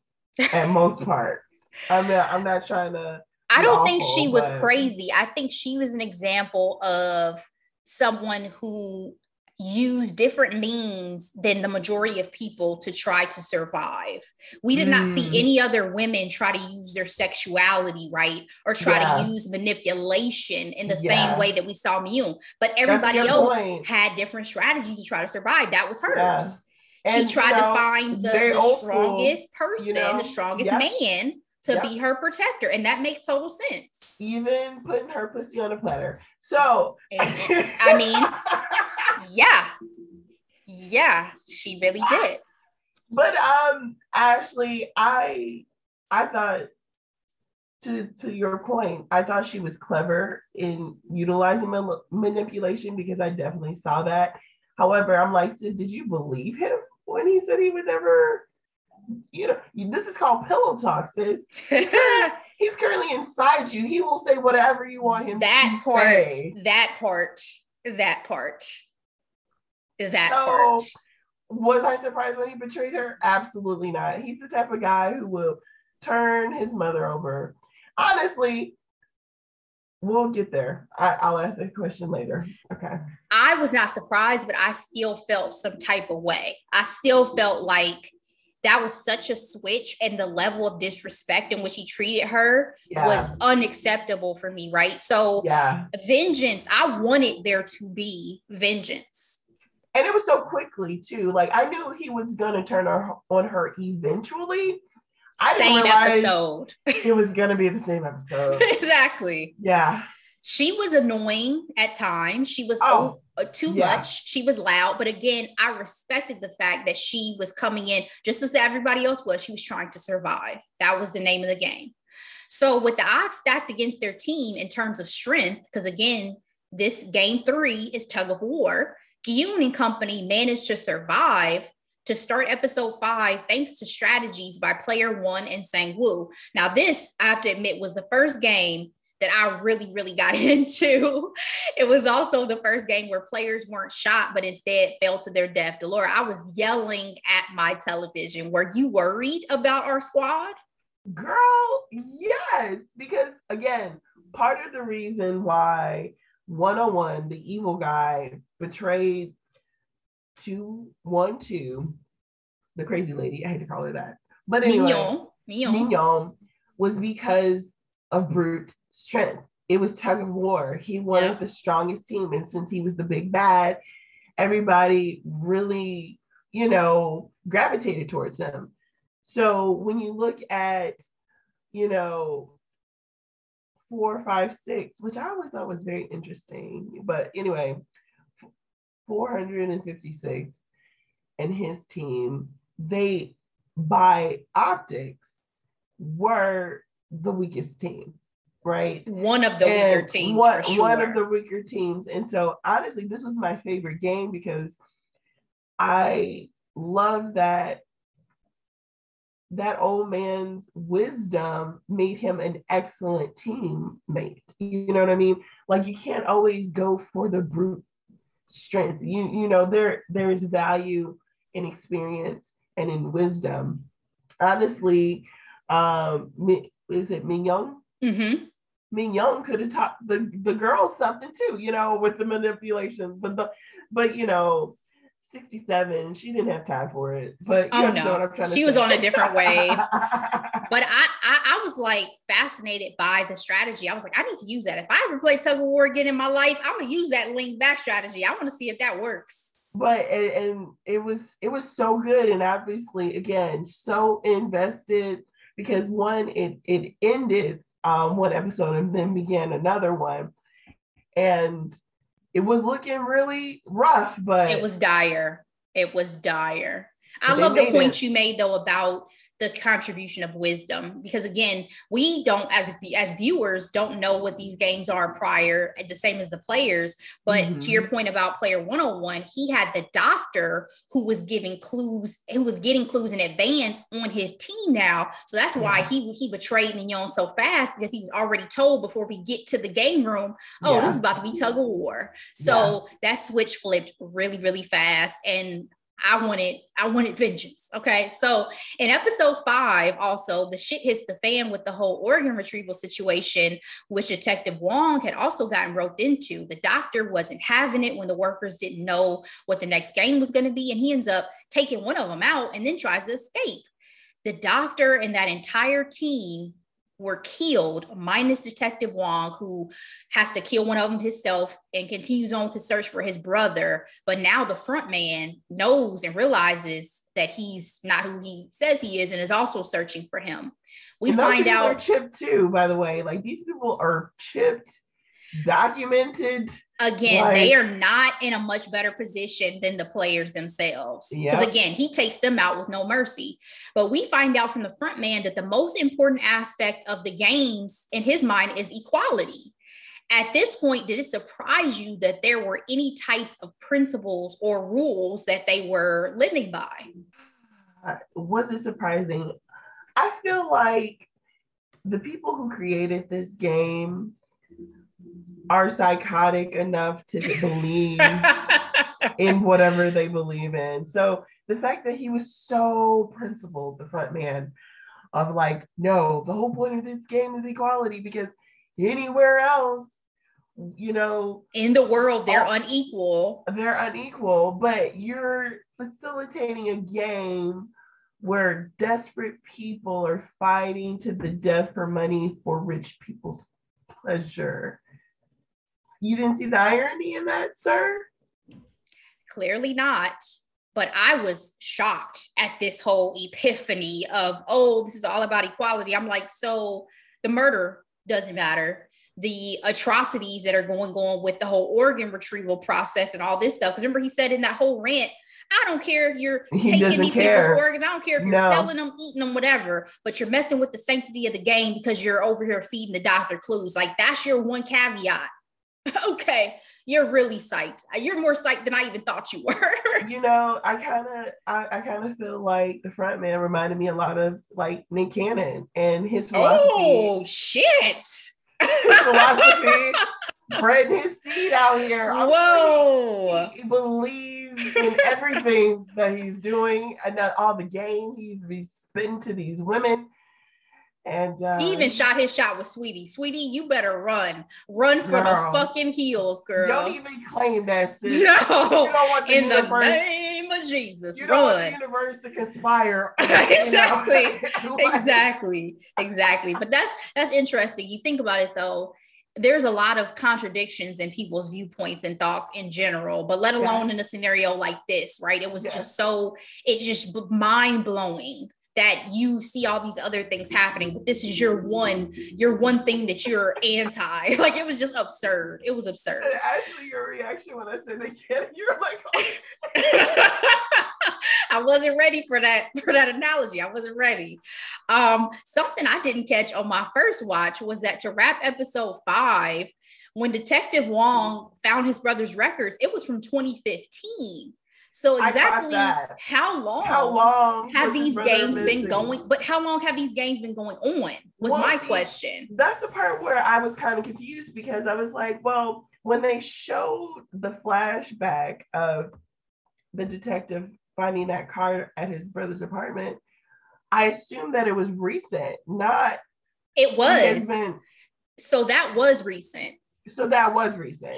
at most parts. I'm not trying to. I don't think she was crazy. I think she was an example of someone who used different means than the majority of people to try to survive. We did not see any other women try to use their sexuality, right? Or try to use manipulation in the same way that we saw Mi-nyeo. But everybody else had different strategies to try to survive. That was hers. Yeah. And she tried to find the strongest person, the strongest man to be her protector. And that makes total sense. Even putting her pussy on a platter. So, I mean, yeah, she really did. But actually, I thought, to your point, I thought she was clever in utilizing manipulation, because I definitely saw that. However, I'm like, sis, did you believe him when he said he would never, this is called pillow talk, sis. He's currently inside you. He will say whatever you want him to say. That part. Was I surprised when he betrayed her? Absolutely not. He's the type of guy who will turn his mother over. Honestly, we'll get there. I'll ask that question later. Okay. I was not surprised, but I still felt some type of way. I still felt like that was such a switch, and the level of disrespect in which he treated her was unacceptable for me, right? So vengeance, I wanted there to be vengeance. And it was so quickly too. Like, I knew he was going to turn on her eventually. Same episode. It was going to be the same episode. Exactly. Yeah. She was annoying at times. She was too much. She was loud. But again, I respected the fact that she was coming in just as everybody else was. She was trying to survive. That was the name of the game. So with the odds stacked against their team in terms of strength, because again, this game 3 is tug of war, Gi-hun and company managed to survive to start episode 5, thanks to strategies by Player 1 and Sang-woo. Now this, I have to admit, was the first game that I really, really got into. It was also the first game where players weren't shot, but instead fell to their death. Delora, I was yelling at my television. Were you worried about our squad? Girl, yes. Because again, part of the reason why 101, the evil guy, betrayed 212, the crazy lady, I hate to call her that, but anyway, Mi-nyeo, was because of brute strength. It was tug of war. He wanted the strongest team, and since he was the big bad, everybody really gravitated towards him. So when you look at 456, which I always thought was very interesting. But anyway, 456 and his team, they, by optics, were the weakest team, right? One of the weaker teams, for sure. One of the weaker teams. And so, honestly, this was my favorite game because I love that that old man's wisdom made him an excellent teammate. You know what I mean? Like, you can't always go for the brute strength. You know, there is value in experience and in wisdom. Honestly, is it Mi-nyeo? Mm-hmm. Mi-nyeo could have taught the girls something too, you know, with the manipulation. But you know, 67, she didn't have time for it. But you know what I'm trying to say. She was on a different wave. But I was like fascinated by the strategy. I was like, I need to use that. If I ever play tug of war again in my life, I'm gonna use that lean back strategy. I want to see if that works. But and it was so good, and obviously again so invested because one, it ended one episode and then began another one, and it was looking really rough, but it was dire. It was dire. I love the point you made though about the contribution of wisdom, because again, we don't as viewers don't know what these games are prior, the same as the players. But mm-hmm. to your point about player 101, he had the doctor who was giving clues, who was getting clues in advance on his team now. So that's why he betrayed Mi-nyeo so fast, because he was already told before we get to the game room, this is about to be tug of war. So that switch flipped really, really fast, and I wanted vengeance. Okay. So in episode 5, also the shit hits the fan with the whole organ retrieval situation, which Detective Wong had also gotten roped into. The doctor wasn't having it when the workers didn't know what the next game was going to be. And he ends up taking one of them out and then tries to escape. The doctor and that entire team were killed, minus Detective Wong, who has to kill one of them himself and continues on his search for his brother. But now the front man knows and realizes that he's not who he says he is and is also searching for him. We find out they're chipped too, by the way. Like, these people are chipped, documented. Again, like, they are not in a much better position than the players themselves. Because again, he takes them out with no mercy. But we find out from the front man that the most important aspect of the games in his mind is equality. At this point, did it surprise you that there were any types of principles or rules that they were living by? Was it surprising? I feel like the people who created this game are psychotic enough to believe in whatever they believe in. So the fact that he was so principled, the front man, of like, no, the whole point of this game is equality, because anywhere else, you know, in the world, they're unequal. They're unequal, but you're facilitating a game where desperate people are fighting to the death for money for rich people's pleasure. You didn't see the irony in that, sir? Clearly not. But I was shocked at this whole epiphany of, this is all about equality. I'm like, so the murder doesn't matter. The atrocities that are going on with the whole organ retrieval process and all this stuff. Because remember, he said in that whole rant, I don't care if you're taking these people's organs. I don't care if you're selling them, eating them, whatever, but you're messing with the sanctity of the game because you're over here feeding the doctor clues. Like, that's your one caveat. Okay, you're really psyched. You're more psyched than I even thought you were. You know, I kind of feel like the front man reminded me a lot of like Nick Cannon and his philosophy. Oh shit! His philosophy, spreading his seed out here. Whoa! He believes in everything that he's doing and all the game he's spitting to these women. And he even shot his shot with Sweetie. Sweetie, you better run for the fucking heels, girl. Don't even claim that, sis. No, you don't want the in universe, the name of Jesus, you run. Don't want the universe to conspire. Exactly. But that's interesting. You think about it though. There's a lot of contradictions in people's viewpoints and thoughts in general, but let alone in a scenario like this, right? It was just mind blowing. that you see all these other things happening, but this is your one thing that you're anti. Like, it was just absurd. It was absurd. And actually, your reaction when I said they can't, you're like, oh. I wasn't ready for that analogy. I wasn't ready. Something I didn't catch on my first watch was that to wrap episode 5, when Detective Wong found his brother's records, it was from 2015. So exactly how long have these games been going? But how long have these games been going on was my question. That's the part where I was kind of confused, because I was like, well, when they showed the flashback of the detective finding that car at his brother's apartment, I assumed that it was recent, not... It was. So that was recent.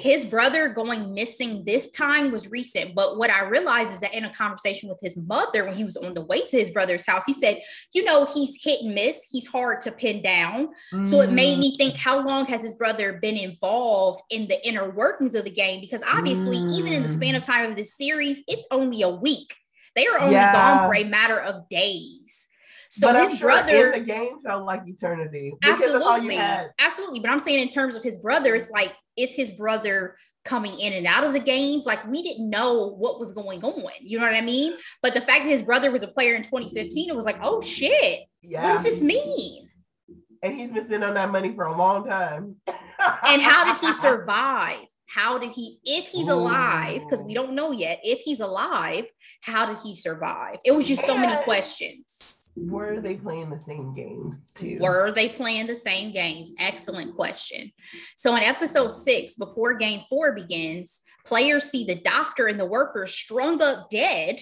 His brother going missing this time was recent. But what I realized is that in a conversation with his mother, when he was on the way to his brother's house, he said, you know, he's hit and miss. He's hard to pin down. Mm-hmm. So it made me think, how long has his brother been involved in the inner workings of the game? Because obviously, even in the span of time of this series, it's only a week. They are only gone for a matter of days. So but his brother in the game felt like eternity. Absolutely. But I'm saying in terms of his brother, it's like, is his brother coming in and out of the games? Like, we didn't know what was going on. You know what I mean? But the fact that his brother was a player in 2015, it was like, oh shit, what does this mean? And he's been sitting on that money for a long time. And how did he survive? How did he, if he's alive, because we don't know yet, if he's alive, how did he survive? It was just so many questions. Were they playing the same games too? Excellent question. So in episode 6, before game 4 begins, players see the doctor and the workers strung up dead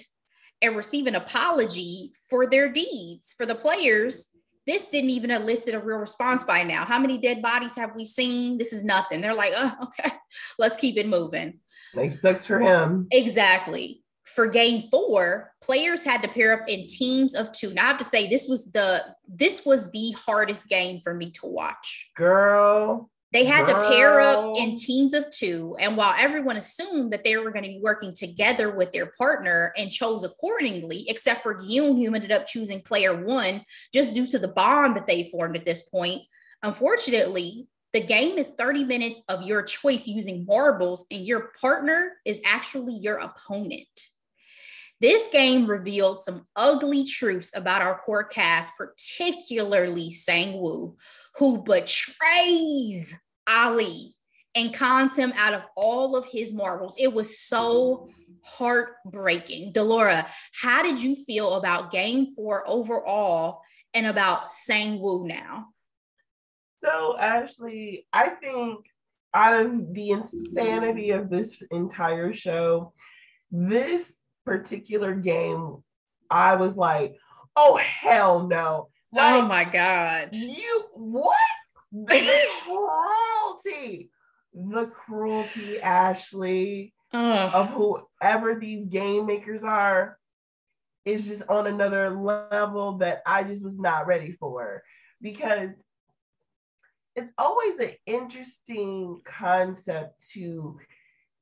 and receive an apology for their deeds. For the players, this didn't even elicit a real response by now. How many dead bodies have we seen? This is nothing. They're like, oh, okay, let's keep it moving. Like, sucks for him. Exactly. For game 4, players had to pair up in teams of 2. Now I have to say, this was the hardest game for me to watch. Girl. They had to pair up in teams of 2. And while everyone assumed that they were going to be working together with their partner and chose accordingly, except for Yoon, who ended up choosing player 1 just due to the bond that they formed at this point. Unfortunately, the game is 30 minutes of your choice using marbles, and your partner is actually your opponent. This game revealed some ugly truths about our core cast, particularly Sang-woo, who betrays Ali and cons him out of all of his marbles. It was so heartbreaking. Delora, how did you feel about game 4 overall and about Sang-woo now? So, Ashley, I think out of the insanity of this entire show, this particular game, I was like, oh hell no. Like, oh my God. What? The cruelty, Ashley, of whoever these game makers are, is just on another level that I just was not ready for. Because it's always an interesting concept to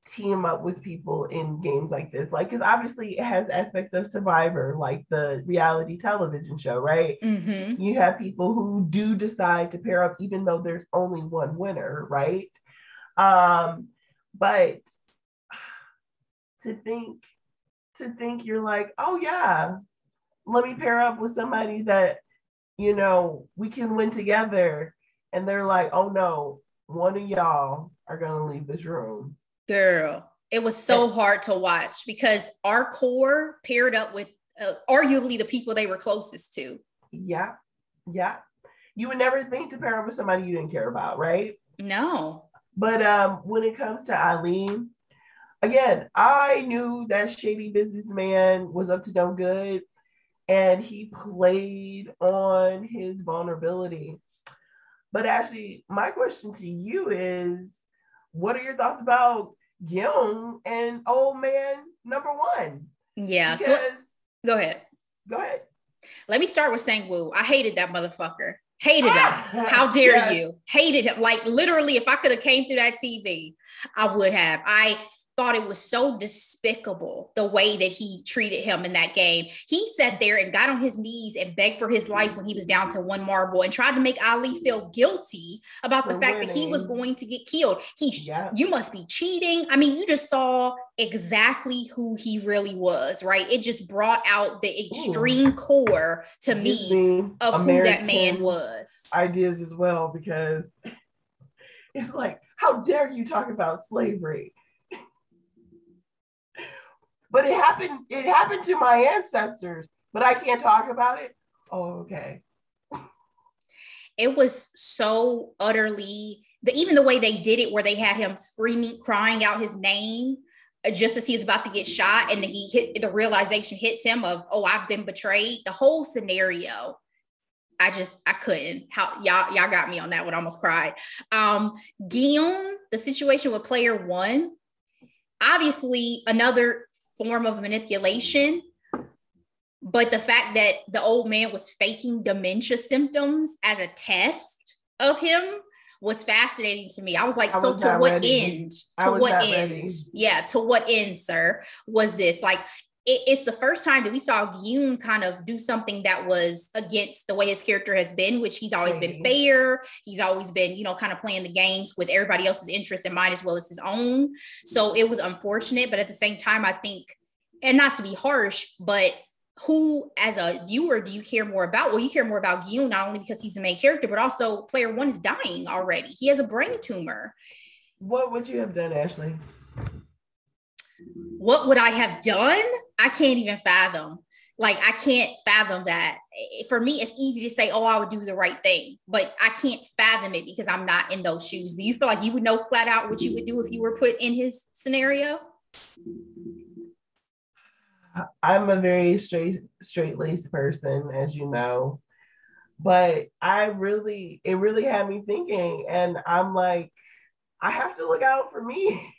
team up with people in games like this, like, because obviously it has aspects of Survivor, like the reality television show, right? Mm-hmm. You have people who do decide to pair up even though there's only one winner, right? But to think you're like, oh yeah, let me pair up with somebody that, you know, we can win together, and they're like, oh no, one of y'all are gonna leave this room. Girl, it was so hard to watch because our core paired up with arguably the people they were closest to. Yeah. You would never think to pair up with somebody you didn't care about, right? No. But when it comes to Eileen, again, I knew that shady businessman was up to no good, and he played on his vulnerability. But actually, my question to you is, what are your thoughts about Jung and old man number 1? Yeah. Because, so go ahead. Let me start with Sang-woo. I hated that motherfucker. Hated him. How dare you? Hated him. Like, literally, if I could have came through that TV, I would have. I thought it was so despicable the way that he treated him in that game. He sat there and got on his knees and begged for his life when he was down to one marble and tried to make Ali feel guilty about the fact that he was going to get killed. You must be cheating. I mean, you just saw exactly who he really was, right? It just brought out the extreme core to me of American who that man was. Ideas as well, because it's like, how dare you talk about slavery? But it happened to my ancestors, but I can't talk about it. Oh, okay. It was so utterly, even the way they did it, where they had him screaming, crying out his name, just as he's about to get shot. And the realization hits him of, oh, I've been betrayed. The whole scenario. I couldn't. How y'all got me on that one. I almost cried. Gi-hun, the situation with player one, obviously another form of manipulation, but the fact that the old man was faking dementia symptoms as a test of him was fascinating to me. I was like, so to what end? To what end? Yeah, to what end, sir, was this? Like, it's the first time that we saw Yoon kind of do something that was against the way his character has been, which he's always been fair. He's always been, kind of playing the games with everybody else's interests in mind as well as his own. So it was unfortunate, but at the same time, I think, and not to be harsh, but who as a viewer do you care more about? Well, you care more about Yoon, not only because he's the main character, but also player one is dying already. He has a brain tumor. What would you have done, Ashley? What would I have done? I can't even fathom. Like, I can't fathom that. For me, it's easy to say, oh, I would do the right thing, but I can't fathom it because I'm not in those shoes. Do you feel like you would know flat out what you would do if you were put in his scenario? I'm a very straight-laced person, as you know, but it really had me thinking, and I'm like, I have to look out for me.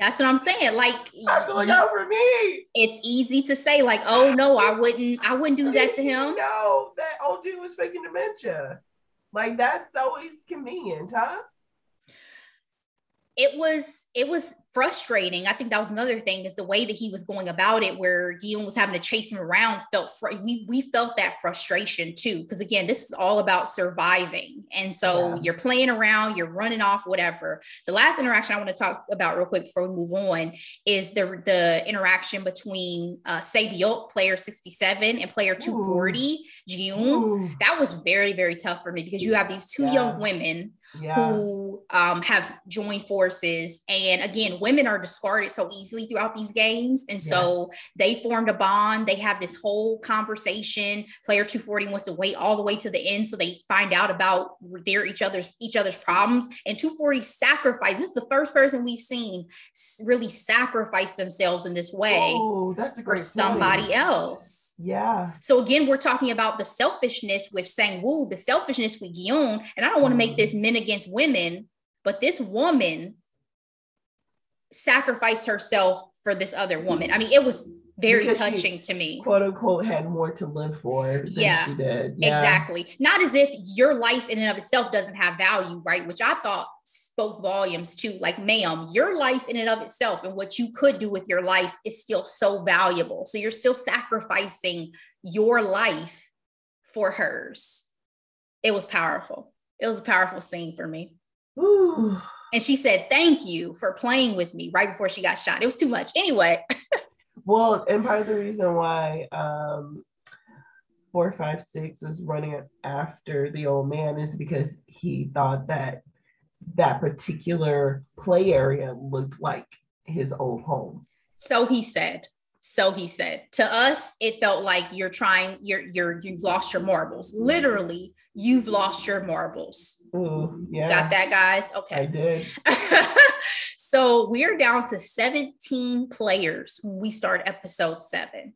That's what I'm saying. Like, for me. It's easy to say, like, oh no, I wouldn't do that to him. No, that old dude was faking dementia. Like, that's always convenient, huh? It was frustrating. I think that was another thing, is the way that he was going about it, where Gi-hun was having to chase him around. We felt that frustration too, because again, this is all about surviving, and so you're playing around, you're running off, whatever. The last interaction I want to talk about real quick before we move on is the interaction between Saebyeok, player 67, and player 240, Gi-hun. That was very, very tough for me, because you have these two young women who have joined forces, and again, women are discarded so easily throughout these games, and so they formed a bond. They have this whole conversation. Player 240 wants to wait all the way to the end so they find out about their each other's problems, and 240 sacrifices. This is the first person we've seen really sacrifice themselves in this way for somebody else. So again, we're talking about the selfishness with Sang-woo, the selfishness with Gi-hun, and I don't want to make this men against women, but this woman sacrificed herself for this other woman. I mean, it was very touching to me. Quote unquote, had more to live for than she did. Yeah, exactly. Not as if your life in and of itself doesn't have value, right? Which I thought spoke volumes too. Like, ma'am, your life in and of itself and what you could do with your life is still so valuable. So you're still sacrificing your life for hers. It was powerful. It was a powerful scene for me. Ooh. And she said, thank you for playing with me, right before she got shot. It was too much. Anyway. Well, and part of the reason why 456 was running after the old man is because he thought that particular play area looked like his old home. So he said. To us, it felt like you've lost your marbles. Literally, you've lost your marbles. Ooh, yeah. Got that, guys? Okay. I did. So we're down to 17 players when we start episode 7.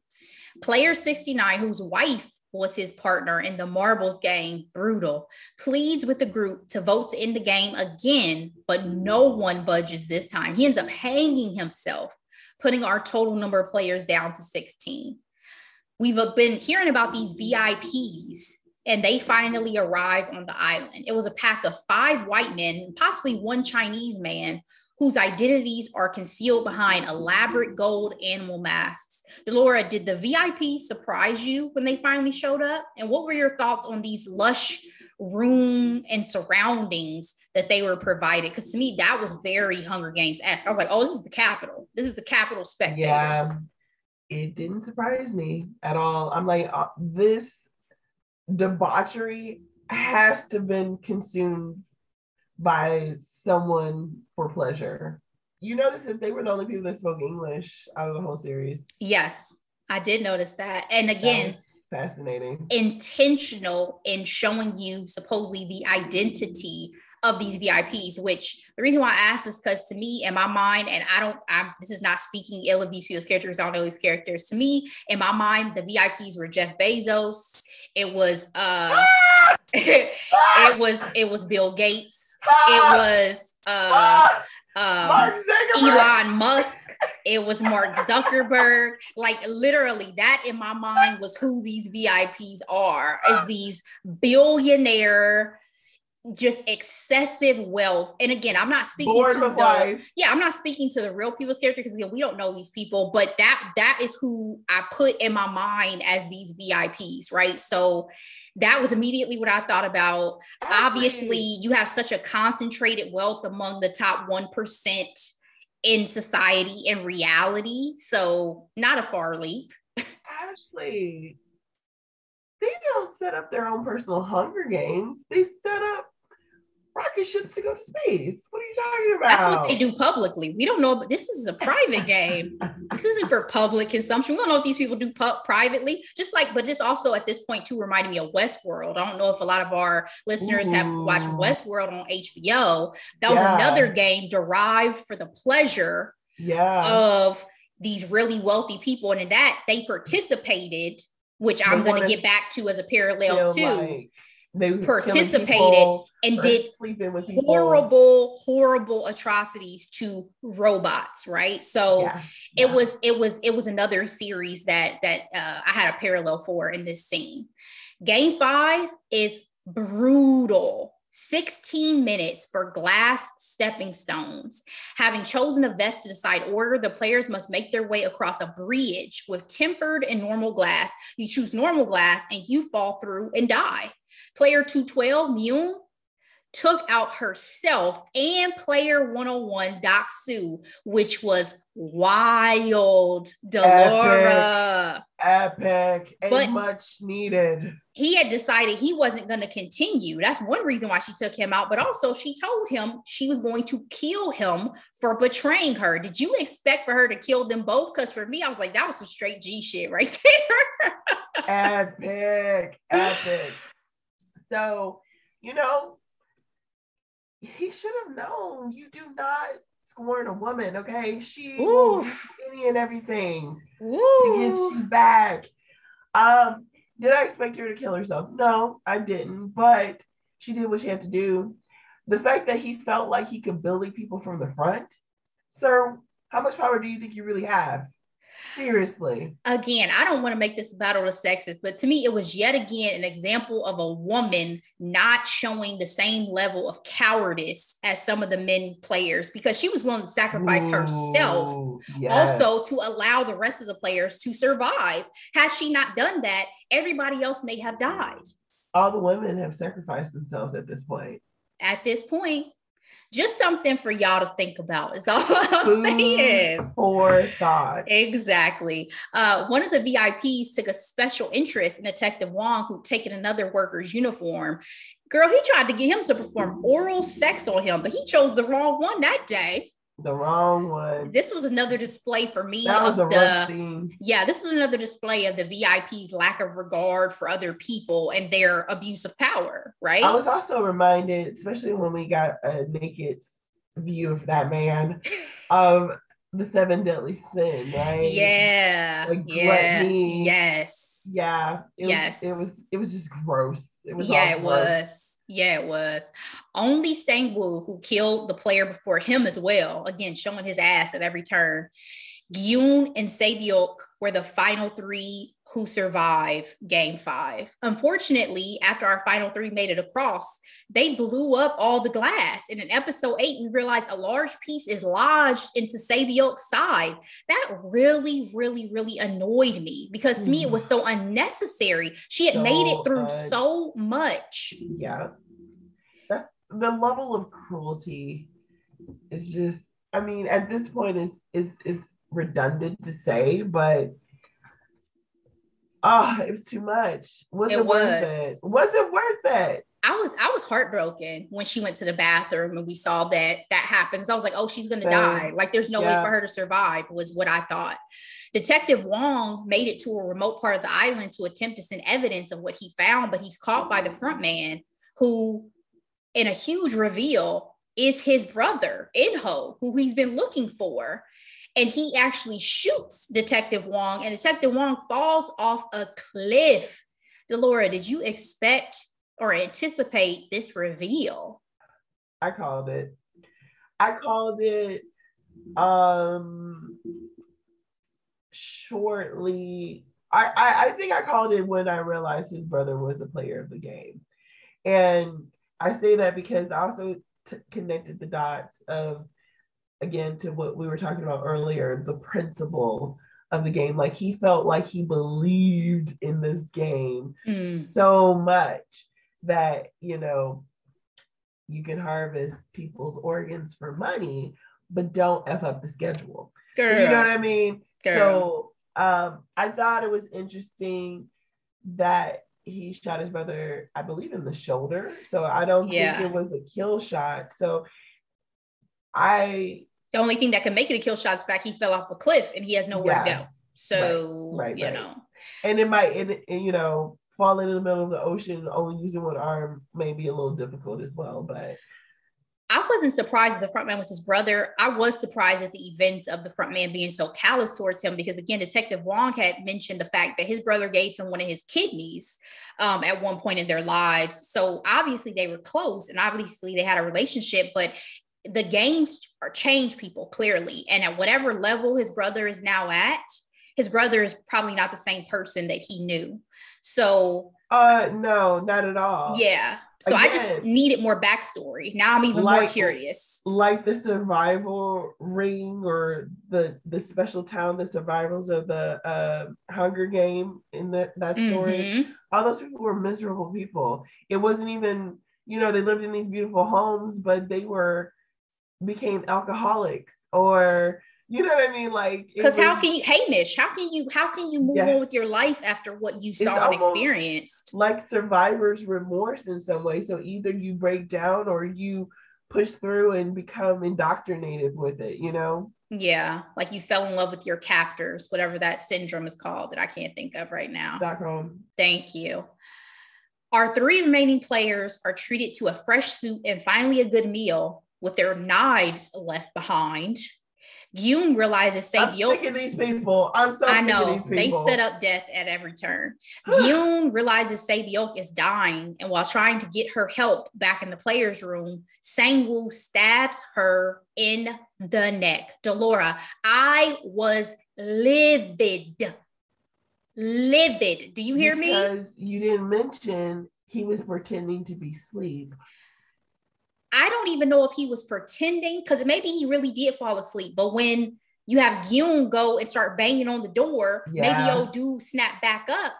Player 69, whose wife was his partner in the marbles game, brutal, pleads with the group to vote to end the game again, but no one budges this time. He ends up hanging himself, putting our total number of players down to 16. We've been hearing about these VIPs, and they finally arrive on the island. It was a pack of 5 white men, possibly one Chinese man, whose identities are concealed behind elaborate gold animal masks. Delora, did the VIP surprise you when they finally showed up? And what were your thoughts on these lush room and surroundings that they were provided? Because to me, that was very Hunger Games-esque. I was like, oh, this is the Capitol. This is the Capitol spectators. Yeah, it didn't surprise me at all. I'm like, this debauchery has to have been consumed by someone for pleasure. You notice that they were the only people that spoke English out of the whole series. Yes, I did notice that. And again, fascinating, intentional in showing you supposedly the identity of these VIPs, which the reason why I asked is because to me, in my mind, and this is not speaking ill of these people's characters, I don't know these characters. To me, in my mind, the VIPs were Jeff Bezos. It was it was Bill Gates. It was Elon Musk. It was Mark Zuckerberg. Like literally, that in my mind was who these VIPs are, as these billionaire, just excessive wealth. And again, I'm not speaking I'm not speaking to the real people's character, because again, we don't know these people, but that is who I put in my mind as these VIPs, right? So that was immediately what I thought about. Obviously, you have such a concentrated wealth among the top 1% in society and reality. So not a far leap. Ashley, they don't set up their own personal Hunger Games. They set up rocket ships to go to space. What are you talking about? That's what they do publicly. We don't know, but this is a private game. This isn't for public consumption. We don't know what these people do privately. Just like, but this also at this point too reminded me of Westworld. I don't know if a lot of our listeners have watched Westworld on HBO. That was another game derived for the pleasure of these really wealthy people. And in that, they participated, which I'm going to get back to as a parallel too. Like, they participated and did horrible atrocities to robots, right? So it was another series that I had a parallel for in this scene. Game 5 is brutal. 16 minutes for glass stepping stones. Having chosen a vest to decide order, the players must make their way across a bridge with tempered and normal glass. You choose normal glass and you fall through and die. Player 212, Yoon, took out herself and player 101, Deok-su, which was wild, Delora. Epic and much needed. He had decided he wasn't going to continue. That's one reason why she took him out, but also she told him she was going to kill him for betraying her. Did you expect for her to kill them both? Because for me, I was like, that was some straight G shit right there. Epic. So, you know, he should have known you do not scorn a woman, okay? She will do any and everything to get you back. Did I expect her to kill herself? No, I didn't, but she did what she had to do. The fact that he felt like he could bully people from the front, sir, how much power do you think you really have? Seriously. Again, I don't want to make this battle of sexist, but to me, it was yet again an example of a woman not showing the same level of cowardice as some of the men players, because she was willing to sacrifice herself also to allow the rest of the players to survive. Had she not done that, everybody else may have died. All the women have sacrificed themselves at this point. Just something for y'all to think about is all I'm saying. For thought. Exactly. One of the VIPs took a special interest in Detective Wong, who'd taken another worker's uniform. Girl, he tried to get him to perform oral sex on him, but he chose the wrong one that day. The wrong one. This was another display for me. That was a rough scene. Yeah, this is another display of the VIP's lack of regard for other people and their abuse of power, right? I was also reminded, especially when we got a naked view of that man, of the 7 deadly sin, right? Yeah. Like gluttony. Yes. Yeah. It was just gross. It was. Only Sang-woo, who killed the player before him as well, again, showing his ass at every turn. Gi-hun and Saebyeok were the final 3 who survive game 5. Unfortunately, after our final 3 made it across, they blew up all the glass. And in episode 8, we realized a large piece is lodged into Saebyeok's side. That really, really annoyed me because to me, it was so unnecessary. She had made it through so much. Yeah. That's the level of cruelty. It's just, I mean, at this point, it's redundant to say, but it was too much. Was it worth it? I was heartbroken when she went to the bathroom and we saw that happened. So I was like, oh, she's going to die. Like, there's no way for her to survive, was what I thought. Detective Wong made it to a remote part of the island to attempt to send evidence of what he found, but he's caught by the front man who, in a huge reveal, is his brother, In-ho, who he's been looking for. And he actually shoots Detective Wong, and Detective Wong falls off a cliff. Delora, did you expect or anticipate this reveal? I called it shortly. I think I called it when I realized his brother was a player of the game. And I say that because I also connected the dots of, again, to what we were talking about earlier, the principle of the game. Like, he felt like he believed in this game so much that, you know, you can harvest people's organs for money, but don't F up the schedule. Girl. So you know what I mean? Girl. So I thought it was interesting that he shot his brother, I believe, in the shoulder. So I don't think it was a kill shot. So the only thing that can make it a kill shot is back. He fell off a cliff and he has nowhere to go. So, right. know, and it might, and you know, falling in the middle of the ocean, only using one arm may be a little difficult as well. But I wasn't surprised that the front man was his brother. I was surprised at the events of the front man being so callous towards him, because again, Detective Wong had mentioned the fact that his brother gave him one of his kidneys at one point in their lives. So obviously they were close and obviously they had a relationship, but the games are change people clearly. And at whatever level his brother is now at, his brother is probably not the same person that he knew. So no, not at all. Yeah. So again, I just needed more backstory. Now I'm even more curious. Like the survival ring or the special town, the survivors of the Hunger Game in that story. Mm-hmm. All those people were miserable people. It wasn't even, you know, they lived in these beautiful homes, but they became alcoholics, or you know what I mean, like, because how can you move on with your life after what you saw and experienced? Like survivor's remorse in some way. So either you break down or you push through and become indoctrinated with it, you know? Yeah, like you fell in love with your captors, whatever that syndrome is called that I can't think of right now. Stockholm. Thank you. Our 3 remaining players are treated to a fresh suit and finally a good meal, with their knives left behind. Gi-hun realizes Saebyeok. I'm sick of these people. I'm so sick of these people. They set up death at every turn. Gi-hun realizes Saebyeok is dying, and while trying to get her help back in the players' room, Sang-woo stabs her in the neck. Delora, I was livid. Do you hear me? Because you didn't mention he was pretending to be asleep. I don't even know if he was pretending, because maybe he really did fall asleep. But when you have Yoon go and start banging on the door, maybe old dude snapped back up.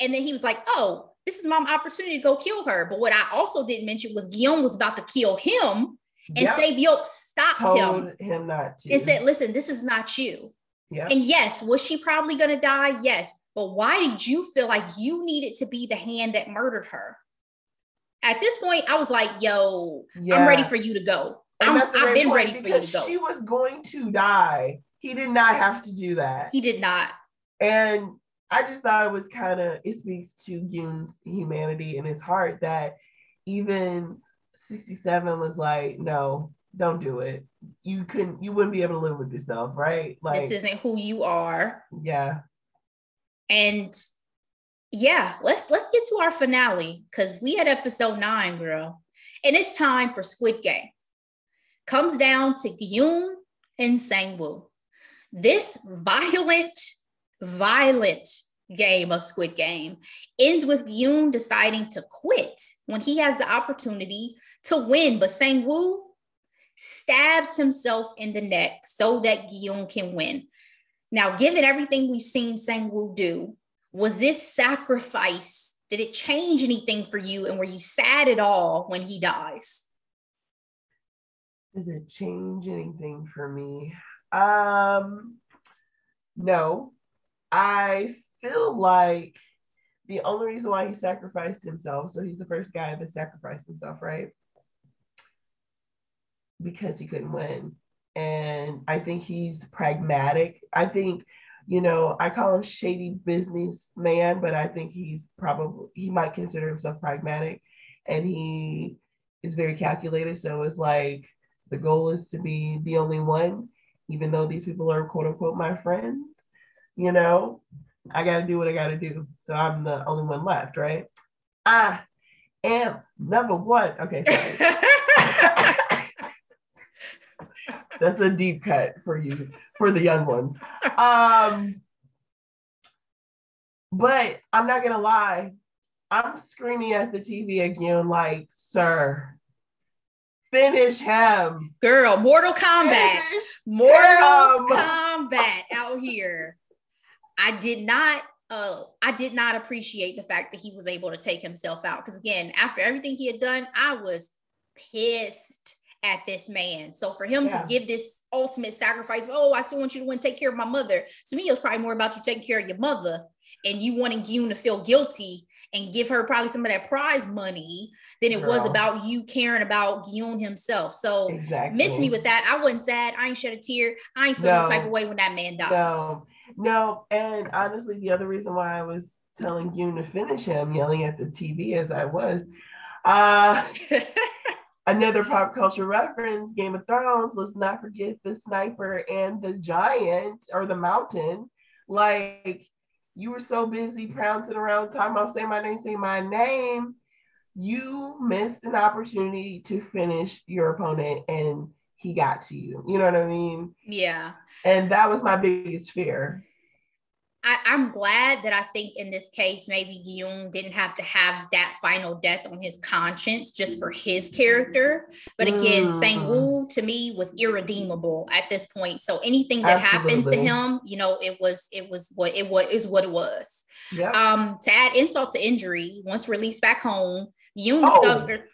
And then he was like, oh, this is my opportunity to go kill her. But what I also didn't mention was Yoon was about to kill him. And Saebyeok stopped him not to. And said, listen, this is not you. Yep. And yes, was she probably going to die? Yes. But why did you feel like you needed to be the hand that murdered her? At this point, I was like, yo, I'm ready for you to go. I've been ready for you to go. She was going to die. He did not have to do that. He did not. And I just thought it was it speaks to Yoon's humanity in his heart that even 67 was like, no, don't do it. You wouldn't be able to live with yourself, right? Like, this isn't who you are. Yeah. And let's get to our finale, because we had episode 9, girl, and it's time for Squid Game. Comes down to Gi-hun and Sang-woo. This violent game of Squid Game ends with Yoon deciding to quit when he has the opportunity to win. But Sang-woo stabs himself in the neck so that Gi-hun can win. Now, given everything we've seen Sang-woo do, was this sacrifice, did it change anything for you? And were you sad at all when he dies? Does it change anything for me? No. I feel like the only reason why he sacrificed himself, so he's the first guy that sacrificed himself, right? Because he couldn't win. And I think he's pragmatic. I think, you know, I call him shady businessman, but I think he might consider himself pragmatic, and he is very calculated. So it's like, the goal is to be the only one, even though these people are quote unquote my friends, you know, I got to do what I got to do. So I'm the only one left, right? I am number one. Okay, sorry. That's a deep cut for you, for the young ones. But I'm not going to lie. I'm screaming at the TV again, like, sir, finish him. Girl, Mortal Kombat. Mortal Kombat out here. I did not appreciate the fact that he was able to take himself out. Because again, after everything he had done, I was pissed at this man. So for him to give this ultimate sacrifice, oh, I still want you to win, take care of my mother. To me, it was probably more about you taking care of your mother and you wanting Yoon to feel guilty and give her probably some of that prize money than it was about you caring about Yoon himself. So miss me with that. I wasn't sad. I ain't shed a tear. I ain't feeling the type of way when that man died. No. And honestly, the other reason why I was telling Yoon to finish him, yelling at the TV as I was, another pop culture reference, Game of Thrones, let's not forget the sniper and the giant or the mountain. Like, you were so busy prancing around talking about say my name. You missed an opportunity to finish your opponent and he got to you. You know what I mean? Yeah. And that was my biggest fear. I'm glad that I think in this case, maybe Gi-hun didn't have to have that final death on his conscience just for his character. But again, Sang-woo to me was irredeemable at this point. So anything that happened to him, you know, it was what it was. Yep. To add insult to injury, once released back home, Gi-hun discovered.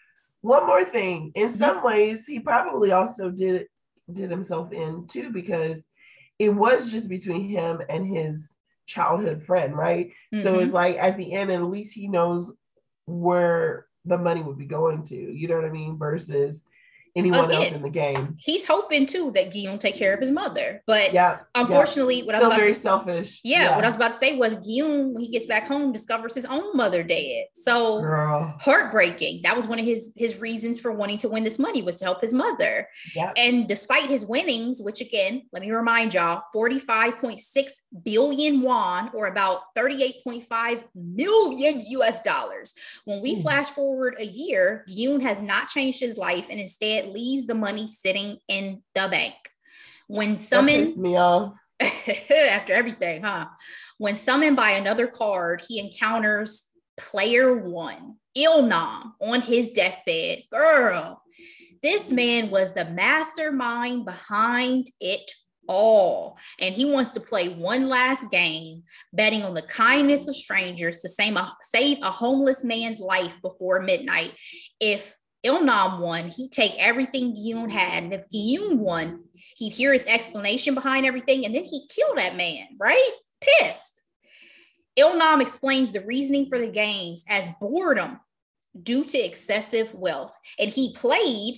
One more thing. In some ways, he probably also did himself in too, because it was just between him and his childhood friend, right? Mm-hmm. So it's like at the end, at least he knows where the money would be going to, you know what I mean, versus anyone else in the game. He's hoping too that Gi-hun take care of his mother, but unfortunately what I was about very to selfish. What I was about to say was Gi-hun, when he gets back home, discovers his own mother dead. So heartbreaking. That was one of his reasons for wanting to win this money, was to help his mother. And despite his winnings, which again, let me remind y'all, 45.6 billion won, or about $38.5 million. When we flash forward a year, Gi-hun has not changed his life and instead leaves the money sitting in the bank. When summoned by another card, he encounters player one, Il-nam, on his deathbed. Girl, this man was the mastermind behind it all, and he wants to play one last game, betting on the kindness of strangers to save a homeless man's life before midnight. If Il-nam won, he'd take everything Gi-hun had. And if Gi-hun won, he'd hear his explanation behind everything, and then he'd kill that man, right? Pissed. Il-nam explains the reasoning for the games as boredom due to excessive wealth. And he played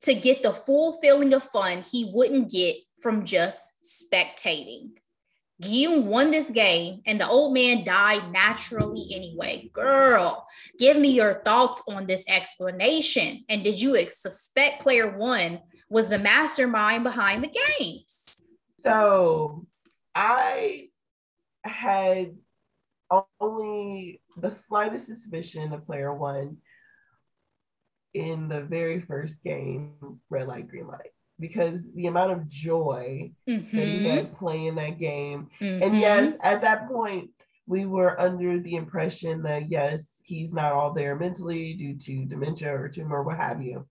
to get the full feeling of fun he wouldn't get from just spectating. Gi-hun won this game, and the old man died naturally anyway. Girl, give me your thoughts on this explanation. And did you suspect player one was the mastermind behind the games? So I had only the slightest suspicion of player one in the very first game, Red Light, Green Light, because the amount of joy that he had playing that game. And yes, at that point, we were under the impression that, yes, he's not all there mentally due to dementia or tumor, what have you.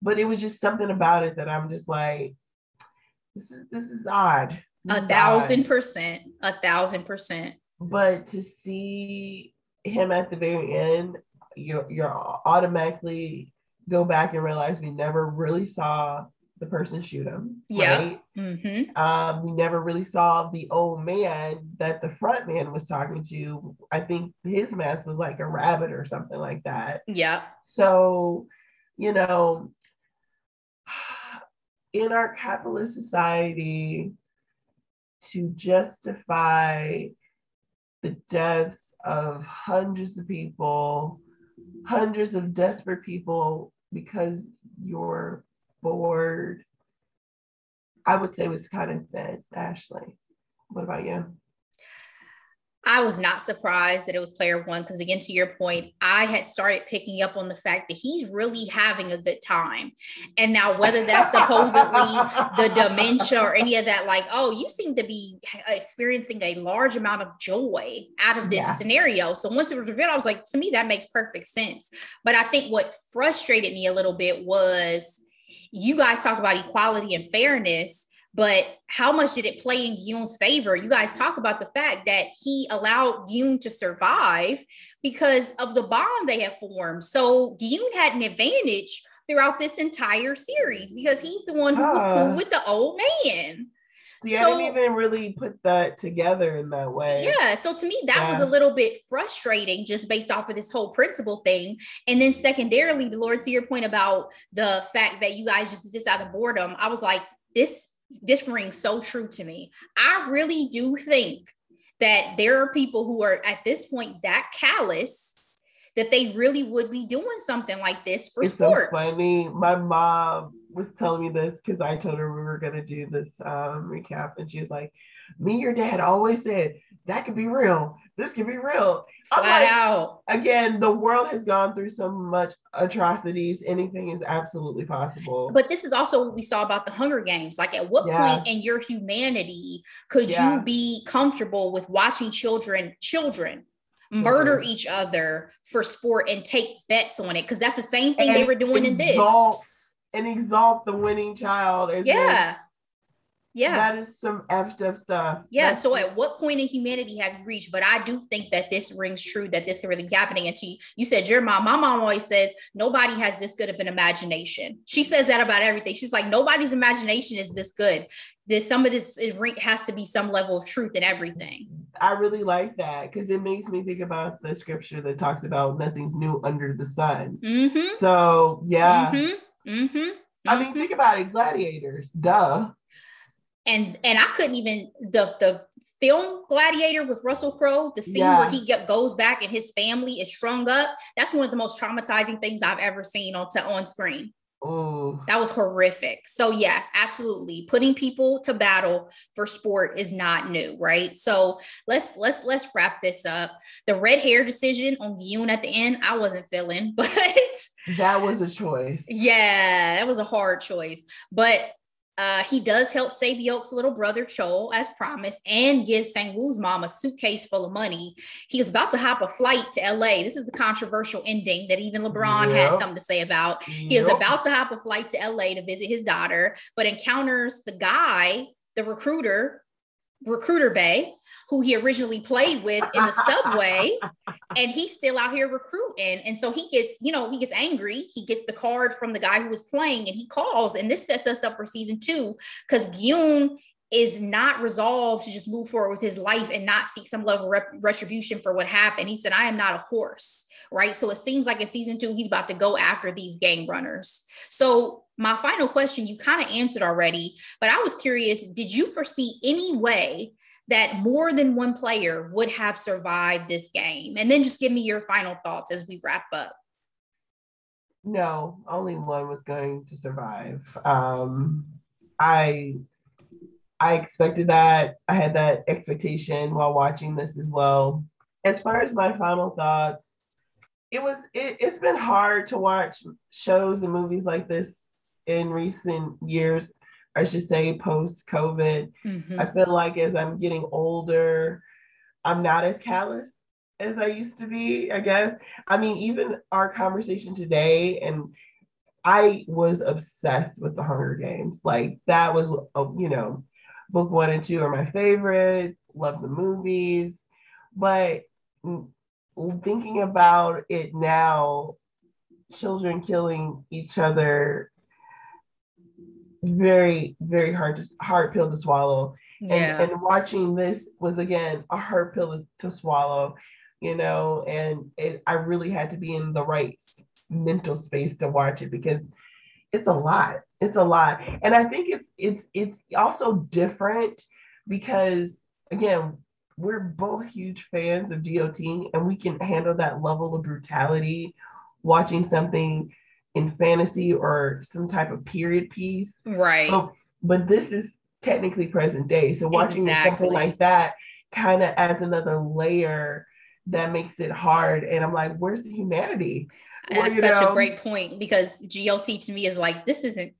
But it was just something about it that I'm just like, this is odd. This 1,000%. 1,000%. But to see him at the very end, you're automatically go back and realize we never really saw the person shoot him. Yeah. Right? Mm-hmm. We never really saw the old man that the front man was talking to. I think his mask was like a rabbit or something like that. Yeah. So, you know, in our capitalist society, to justify the deaths of hundreds of people, hundreds of desperate people because you're bored, I would say was kind of thin. Ashley, what about you? I was not surprised that it was player one because, again, to your point, I had started picking up on the fact that he's really having a good time. And now whether that's supposedly the dementia or any of that, like, oh, you seem to be experiencing a large amount of joy out of this scenario. So once it was revealed, I was like, to me, that makes perfect sense. But I think what frustrated me a little bit was you guys talk about equality and fairness, but how much did it play in Yoon's favor? You guys talk about the fact that he allowed Yoon to survive because of the bond they had formed. So Yoon had an advantage throughout this entire series because he's the one who was cool with the old man. See, so, I didn't even really put that together in that way. Yeah. So to me, that was a little bit frustrating just based off of this whole principle thing. And then secondarily, Lord, to your point about the fact that you guys just did this out of boredom, I was like, this rings so true to me. I really do think that there are people who are at this point that callous that they really would be doing something like this for sports. It's so funny. My mom was telling me this because I told her we were going to do this recap, and she was like, me and your dad always said that could be real. This could be real. Flat out. Again, the world has gone through so much atrocities. Anything is absolutely possible. But this is also what we saw about the Hunger Games. Like, at what point in your humanity could you be comfortable with watching children murder each other for sport and take bets on it? Because that's the same thing they were doing in this. And exalt the winning child. Yeah. That is some effed up stuff. Yeah. That's so at what point in humanity have you reached? But I do think that this rings true, that this can really be happening. And you said your mom, my mom always says, nobody has this good of an imagination. She says that about everything. She's like, nobody's imagination is this good. Some of this has to be some level of truth in everything. I really like that because it makes me think about the scripture that talks about nothing's new under the sun. Mm-hmm. So, yeah. Mm-hmm. Mm-hmm. I mean, think about it. Gladiators, duh. And I couldn't even, the film Gladiator with Russell Crowe, the scene where he goes back and his family is strung up. That's one of the most traumatizing things I've ever seen on screen. Oh, that was horrific. So yeah, absolutely. Putting people to battle for sport is not new, right? So let's wrap this up. The red hair decision on Yoon at the end, I wasn't feeling, but that was a choice. Yeah, that was a hard choice, but he does help Saebyeok's little brother Chol as promised, and gives Sang-woo's mom a suitcase full of money. He was about to hop a flight to LA. This is the controversial ending that even LeBron had something to say about. He was about to hop a flight to LA to visit his daughter, but encounters the guy, the recruiter Bae, who he originally played with in the subway, and he's still out here recruiting. And so he gets angry. He gets the card from the guy who was playing, and he calls, and this sets us up for season 2 because Yoon is not resolved to just move forward with his life and not seek some level of retribution for what happened. He said, I am not a horse, right? So it seems like in season 2, he's about to go after these gang runners. So my final question, you kind of answered already, but I was curious, did you foresee any way that more than one player would have survived this game? And then just give me your final thoughts as we wrap up. No, only one was going to survive. I expected that. I had that expectation while watching this as well. As far as my final thoughts, it's been hard to watch shows and movies like this in recent years. I should say post-COVID. Mm-hmm. I feel like as I'm getting older, I'm not as callous as I used to be, I guess. I mean, even our conversation today, and I was obsessed with The Hunger Games. Like, that was, you know, book 1 and 2 are my favorite. Love the movies. But thinking about it now, children killing each other, very, very hard pill to swallow. Yeah. And watching this was, again, a hard pill to swallow, you know, and I really had to be in the right mental space to watch it, because it's a lot. It's a lot. And I think it's also different because, again, we're both huge fans of GOT, and we can handle that level of brutality watching something in fantasy or some type of period piece. Right. But this is technically present day. So watching something like that kind of adds another layer that makes it hard. And I'm like, where's the humanity? That's such a great point, because GOT to me is like, this isn't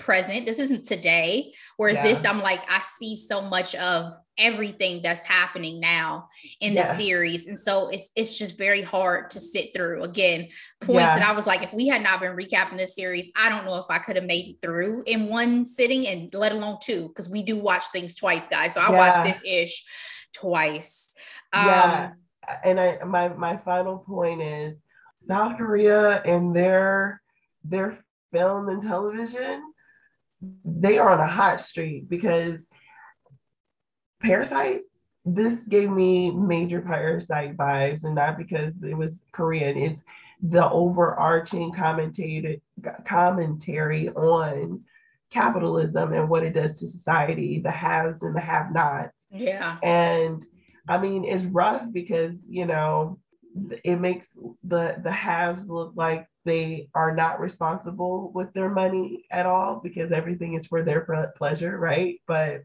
present. This isn't today. Whereas this, I'm like, I see so much of everything that's happening now in the series. And so it's just very hard to sit through. Again, points that I was like, if we had not been recapping this series, I don't know if I could have made it through in one sitting, and let alone two, because we do watch things twice, guys. So I watched this ish twice. And my final point is South Korea and their film and television, they are on a hot streak, because Parasite, this gave me major Parasite vibes, and not because it was Korean. It's the overarching commentary on capitalism and what it does to society, the haves and the have-nots. Yeah. And I mean, it's rough because, you know, it makes the haves look like they are not responsible with their money at all, because everything is for their pleasure, right? But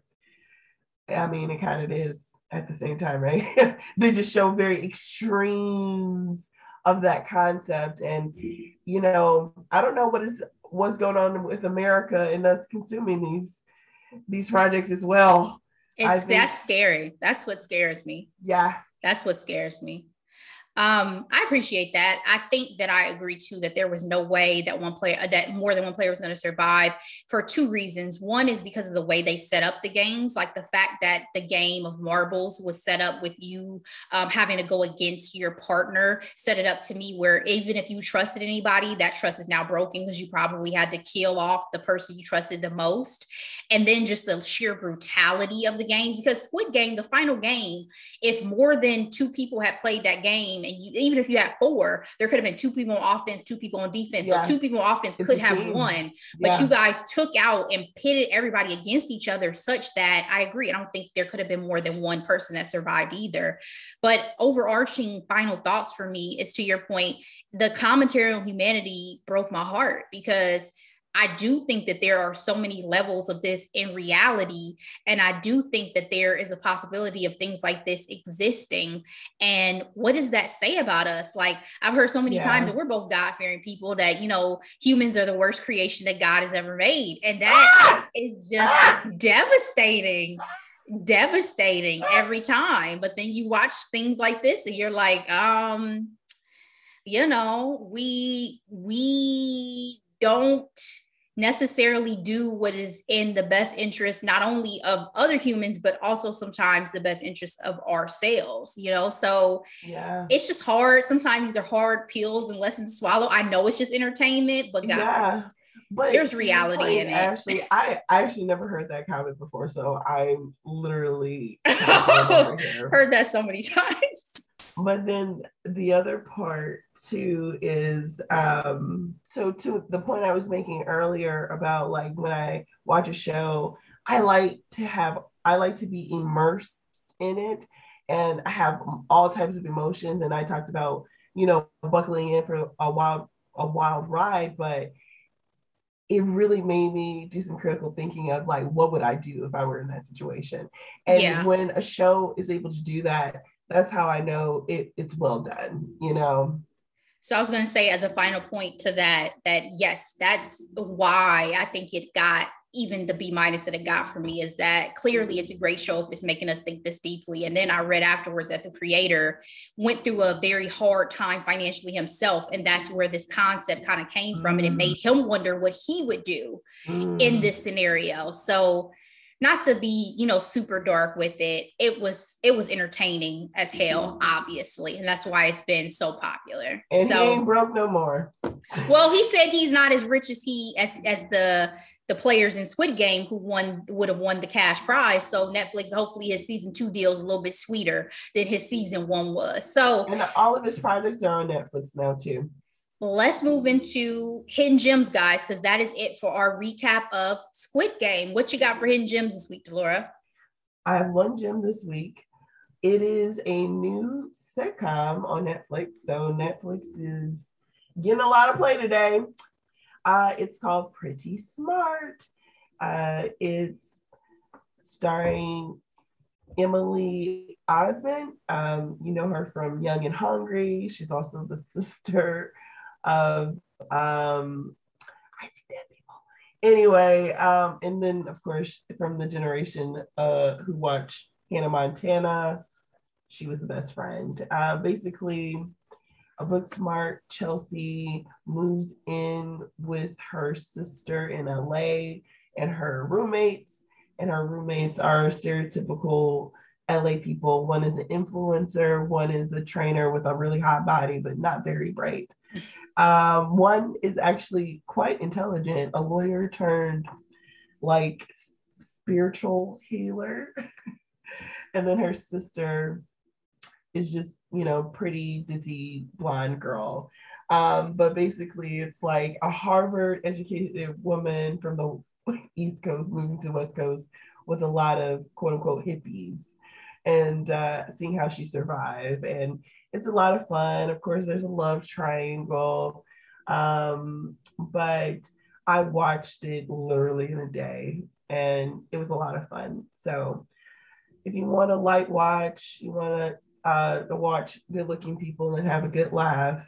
I mean, it kind of is at the same time, right? They just show very extremes of that concept. And, you know, I don't know what's going on with America and us consuming these projects as well. That's scary. That's what scares me. Yeah. That's what scares me. I appreciate that. I think that I agree too, that there was no way that more than one player was going to survive, for two reasons. One is because of the way they set up the games, like the fact that the game of marbles was set up with you having to go against your partner, set it up to me where even if you trusted anybody, that trust is now broken, because you probably had to kill off the person you trusted the most. And then just the sheer brutality of the games, because Squid Game, the final game, if more than two people had played that game, and you, even if you had four, there could have been two people on offense, two people on defense. Yeah. So two people on offense could have won, but you guys took out and pitted everybody against each other, such that I agree. I don't think there could have been more than one person that survived either. But overarching final thoughts for me is, to your point, the commentary on humanity broke my heart, because I do think that there are so many levels of this in reality. And I do think that there is a possibility of things like this existing. And what does that say about us? Like, I've heard so many times that we're both God-fearing people, that, you know, humans are the worst creation that God has ever made. And that is just devastating every time. But then you watch things like this and you're like, you know, we don't necessarily do what is in the best interest, not only of other humans, but also sometimes the best interest of ourselves, you know? So it's just hard. Sometimes these are hard pills and lessons to swallow. I know it's just entertainment, but guys, but there's reality in it. Actually, I actually never heard that comment before. So I'm literally heard that so many times. But then the other part too is, so to the point I was making earlier about, like, when I watch a show, I like to be immersed in it, and I have all types of emotions. And I talked about, you know, buckling in for a wild ride, but it really made me do some critical thinking of, like, what would I do if I were in that situation? And when a show is able to do that, that's how I know it's well done, you know? So I was going to say, as a final point to that, yes, that's why I think it got even the B- that it got for me is that clearly it's a great show if it's making us think this deeply. And then I read afterwards that the creator went through a very hard time financially himself. And that's where this concept kind of came from. And it made him wonder what he would do in this scenario. So not to be, you know, super dark with it, it was entertaining as hell, obviously. And that's why it's been so popular. And so, he ain't broke no more. Well, he said he's not as rich as the players in Squid Game who would have won the cash prize. So Netflix, hopefully his season 2 deal is a little bit sweeter than his season 1 was. So, and all of his projects are on Netflix now too. Let's move into Hidden Gems, guys, because that is it for our recap of Squid Game. What you got for Hidden Gems this week, Delora? I have one gem this week. It is a new sitcom on Netflix. So Netflix is getting a lot of play today. It's called Pretty Smart. It's starring Emily Osment. You know her from Young and Hungry. She's also the sister of I see dead people. Anyway, and then of course from the generation who watched Hannah Montana, she was the best friend. Basically, a book smart Chelsea moves in with her sister in LA and her roommates. And her roommates are stereotypical LA people. One is an influencer, one is a trainer with a really hot body, but not very bright. One is actually quite intelligent, a lawyer turned like spiritual healer. And then her sister is just, you know, pretty ditzy blonde girl. But basically it's like a Harvard educated woman from the East Coast moving to West Coast with a lot of quote unquote hippies and seeing how she survived. And it's a lot of fun. Of course, there's a love triangle, but I watched it literally in a day and it was a lot of fun. So if you want a light watch, you want to watch good looking people and have a good laugh,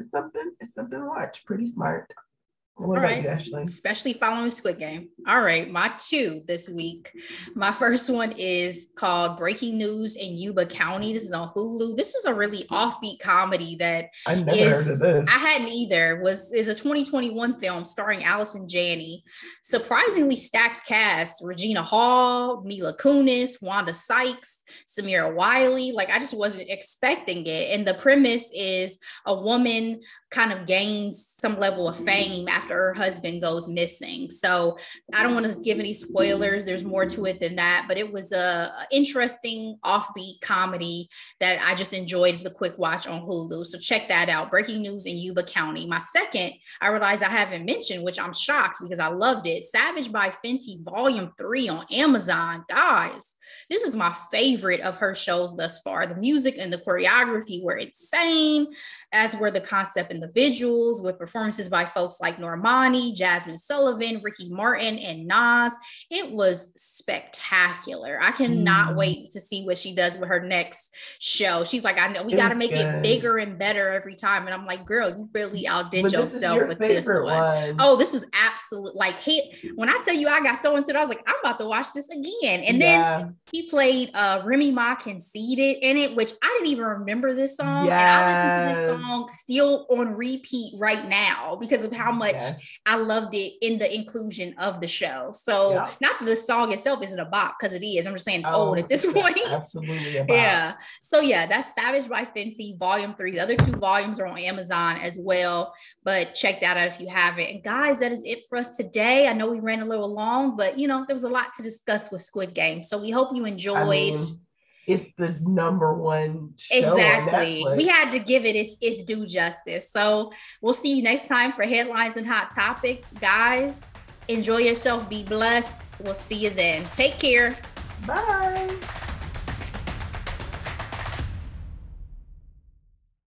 it's something to watch. Pretty Smart. What all right, you, especially following Squid Game. All right, my two this week. My first one is called Breaking News in Yuba County. This is on Hulu. This is a really offbeat comedy that I hadn't either. Is a 2021 film starring Allison Janney. Surprisingly stacked cast: Regina Hall, Mila Kunis, Wanda Sykes, Samira Wiley. Like, I just wasn't expecting it. And the premise is a woman kind of gains some level of fame after her husband goes missing. So I don't want to give any spoilers. There's more to it than that, but it was a interesting offbeat comedy that I just enjoyed as a quick watch on Hulu. So check that out. Breaking News in Yuba County. My second, I realized I haven't mentioned, which I'm shocked because I loved it. Savage by Fenty Vol. 3 on Amazon. Guys, this is my favorite of her shows thus far. The music and the choreography were insane, as were the concept and the visuals, with performances by folks like Normani, Jasmine Sullivan, Ricky Martin, and Nas. It was spectacular. I cannot wait to see what she does with her next show. She's like, I know we got to make it bigger and better every time. And I'm like, girl, you really outdid yourself with this one. Oh, this is absolute, like, hit. When I tell you I got so into it, I was like, I'm about to watch this again. And then he played Remy Ma Conceited in it, which I didn't even remember this song. Yes. And I listened to this song still on repeat right now because of how much I loved it in the inclusion of the show. So not that the song itself isn't a bop, because it is. I'm just saying it's old at this point. Absolutely a bop. Yeah. So yeah, that's Savage by Fenty Volume 3. The other two volumes are on Amazon as well, but check that out if you haven't. And guys, that is it for us today. I know we ran a little long, but you know, there was a lot to discuss with Squid Game. So we hope you enjoyed. It's the number one show. Exactly. We had to give it its due justice. So we'll see you next time for headlines and hot topics. Guys, enjoy yourself. Be blessed. We'll see you then. Take care. Bye.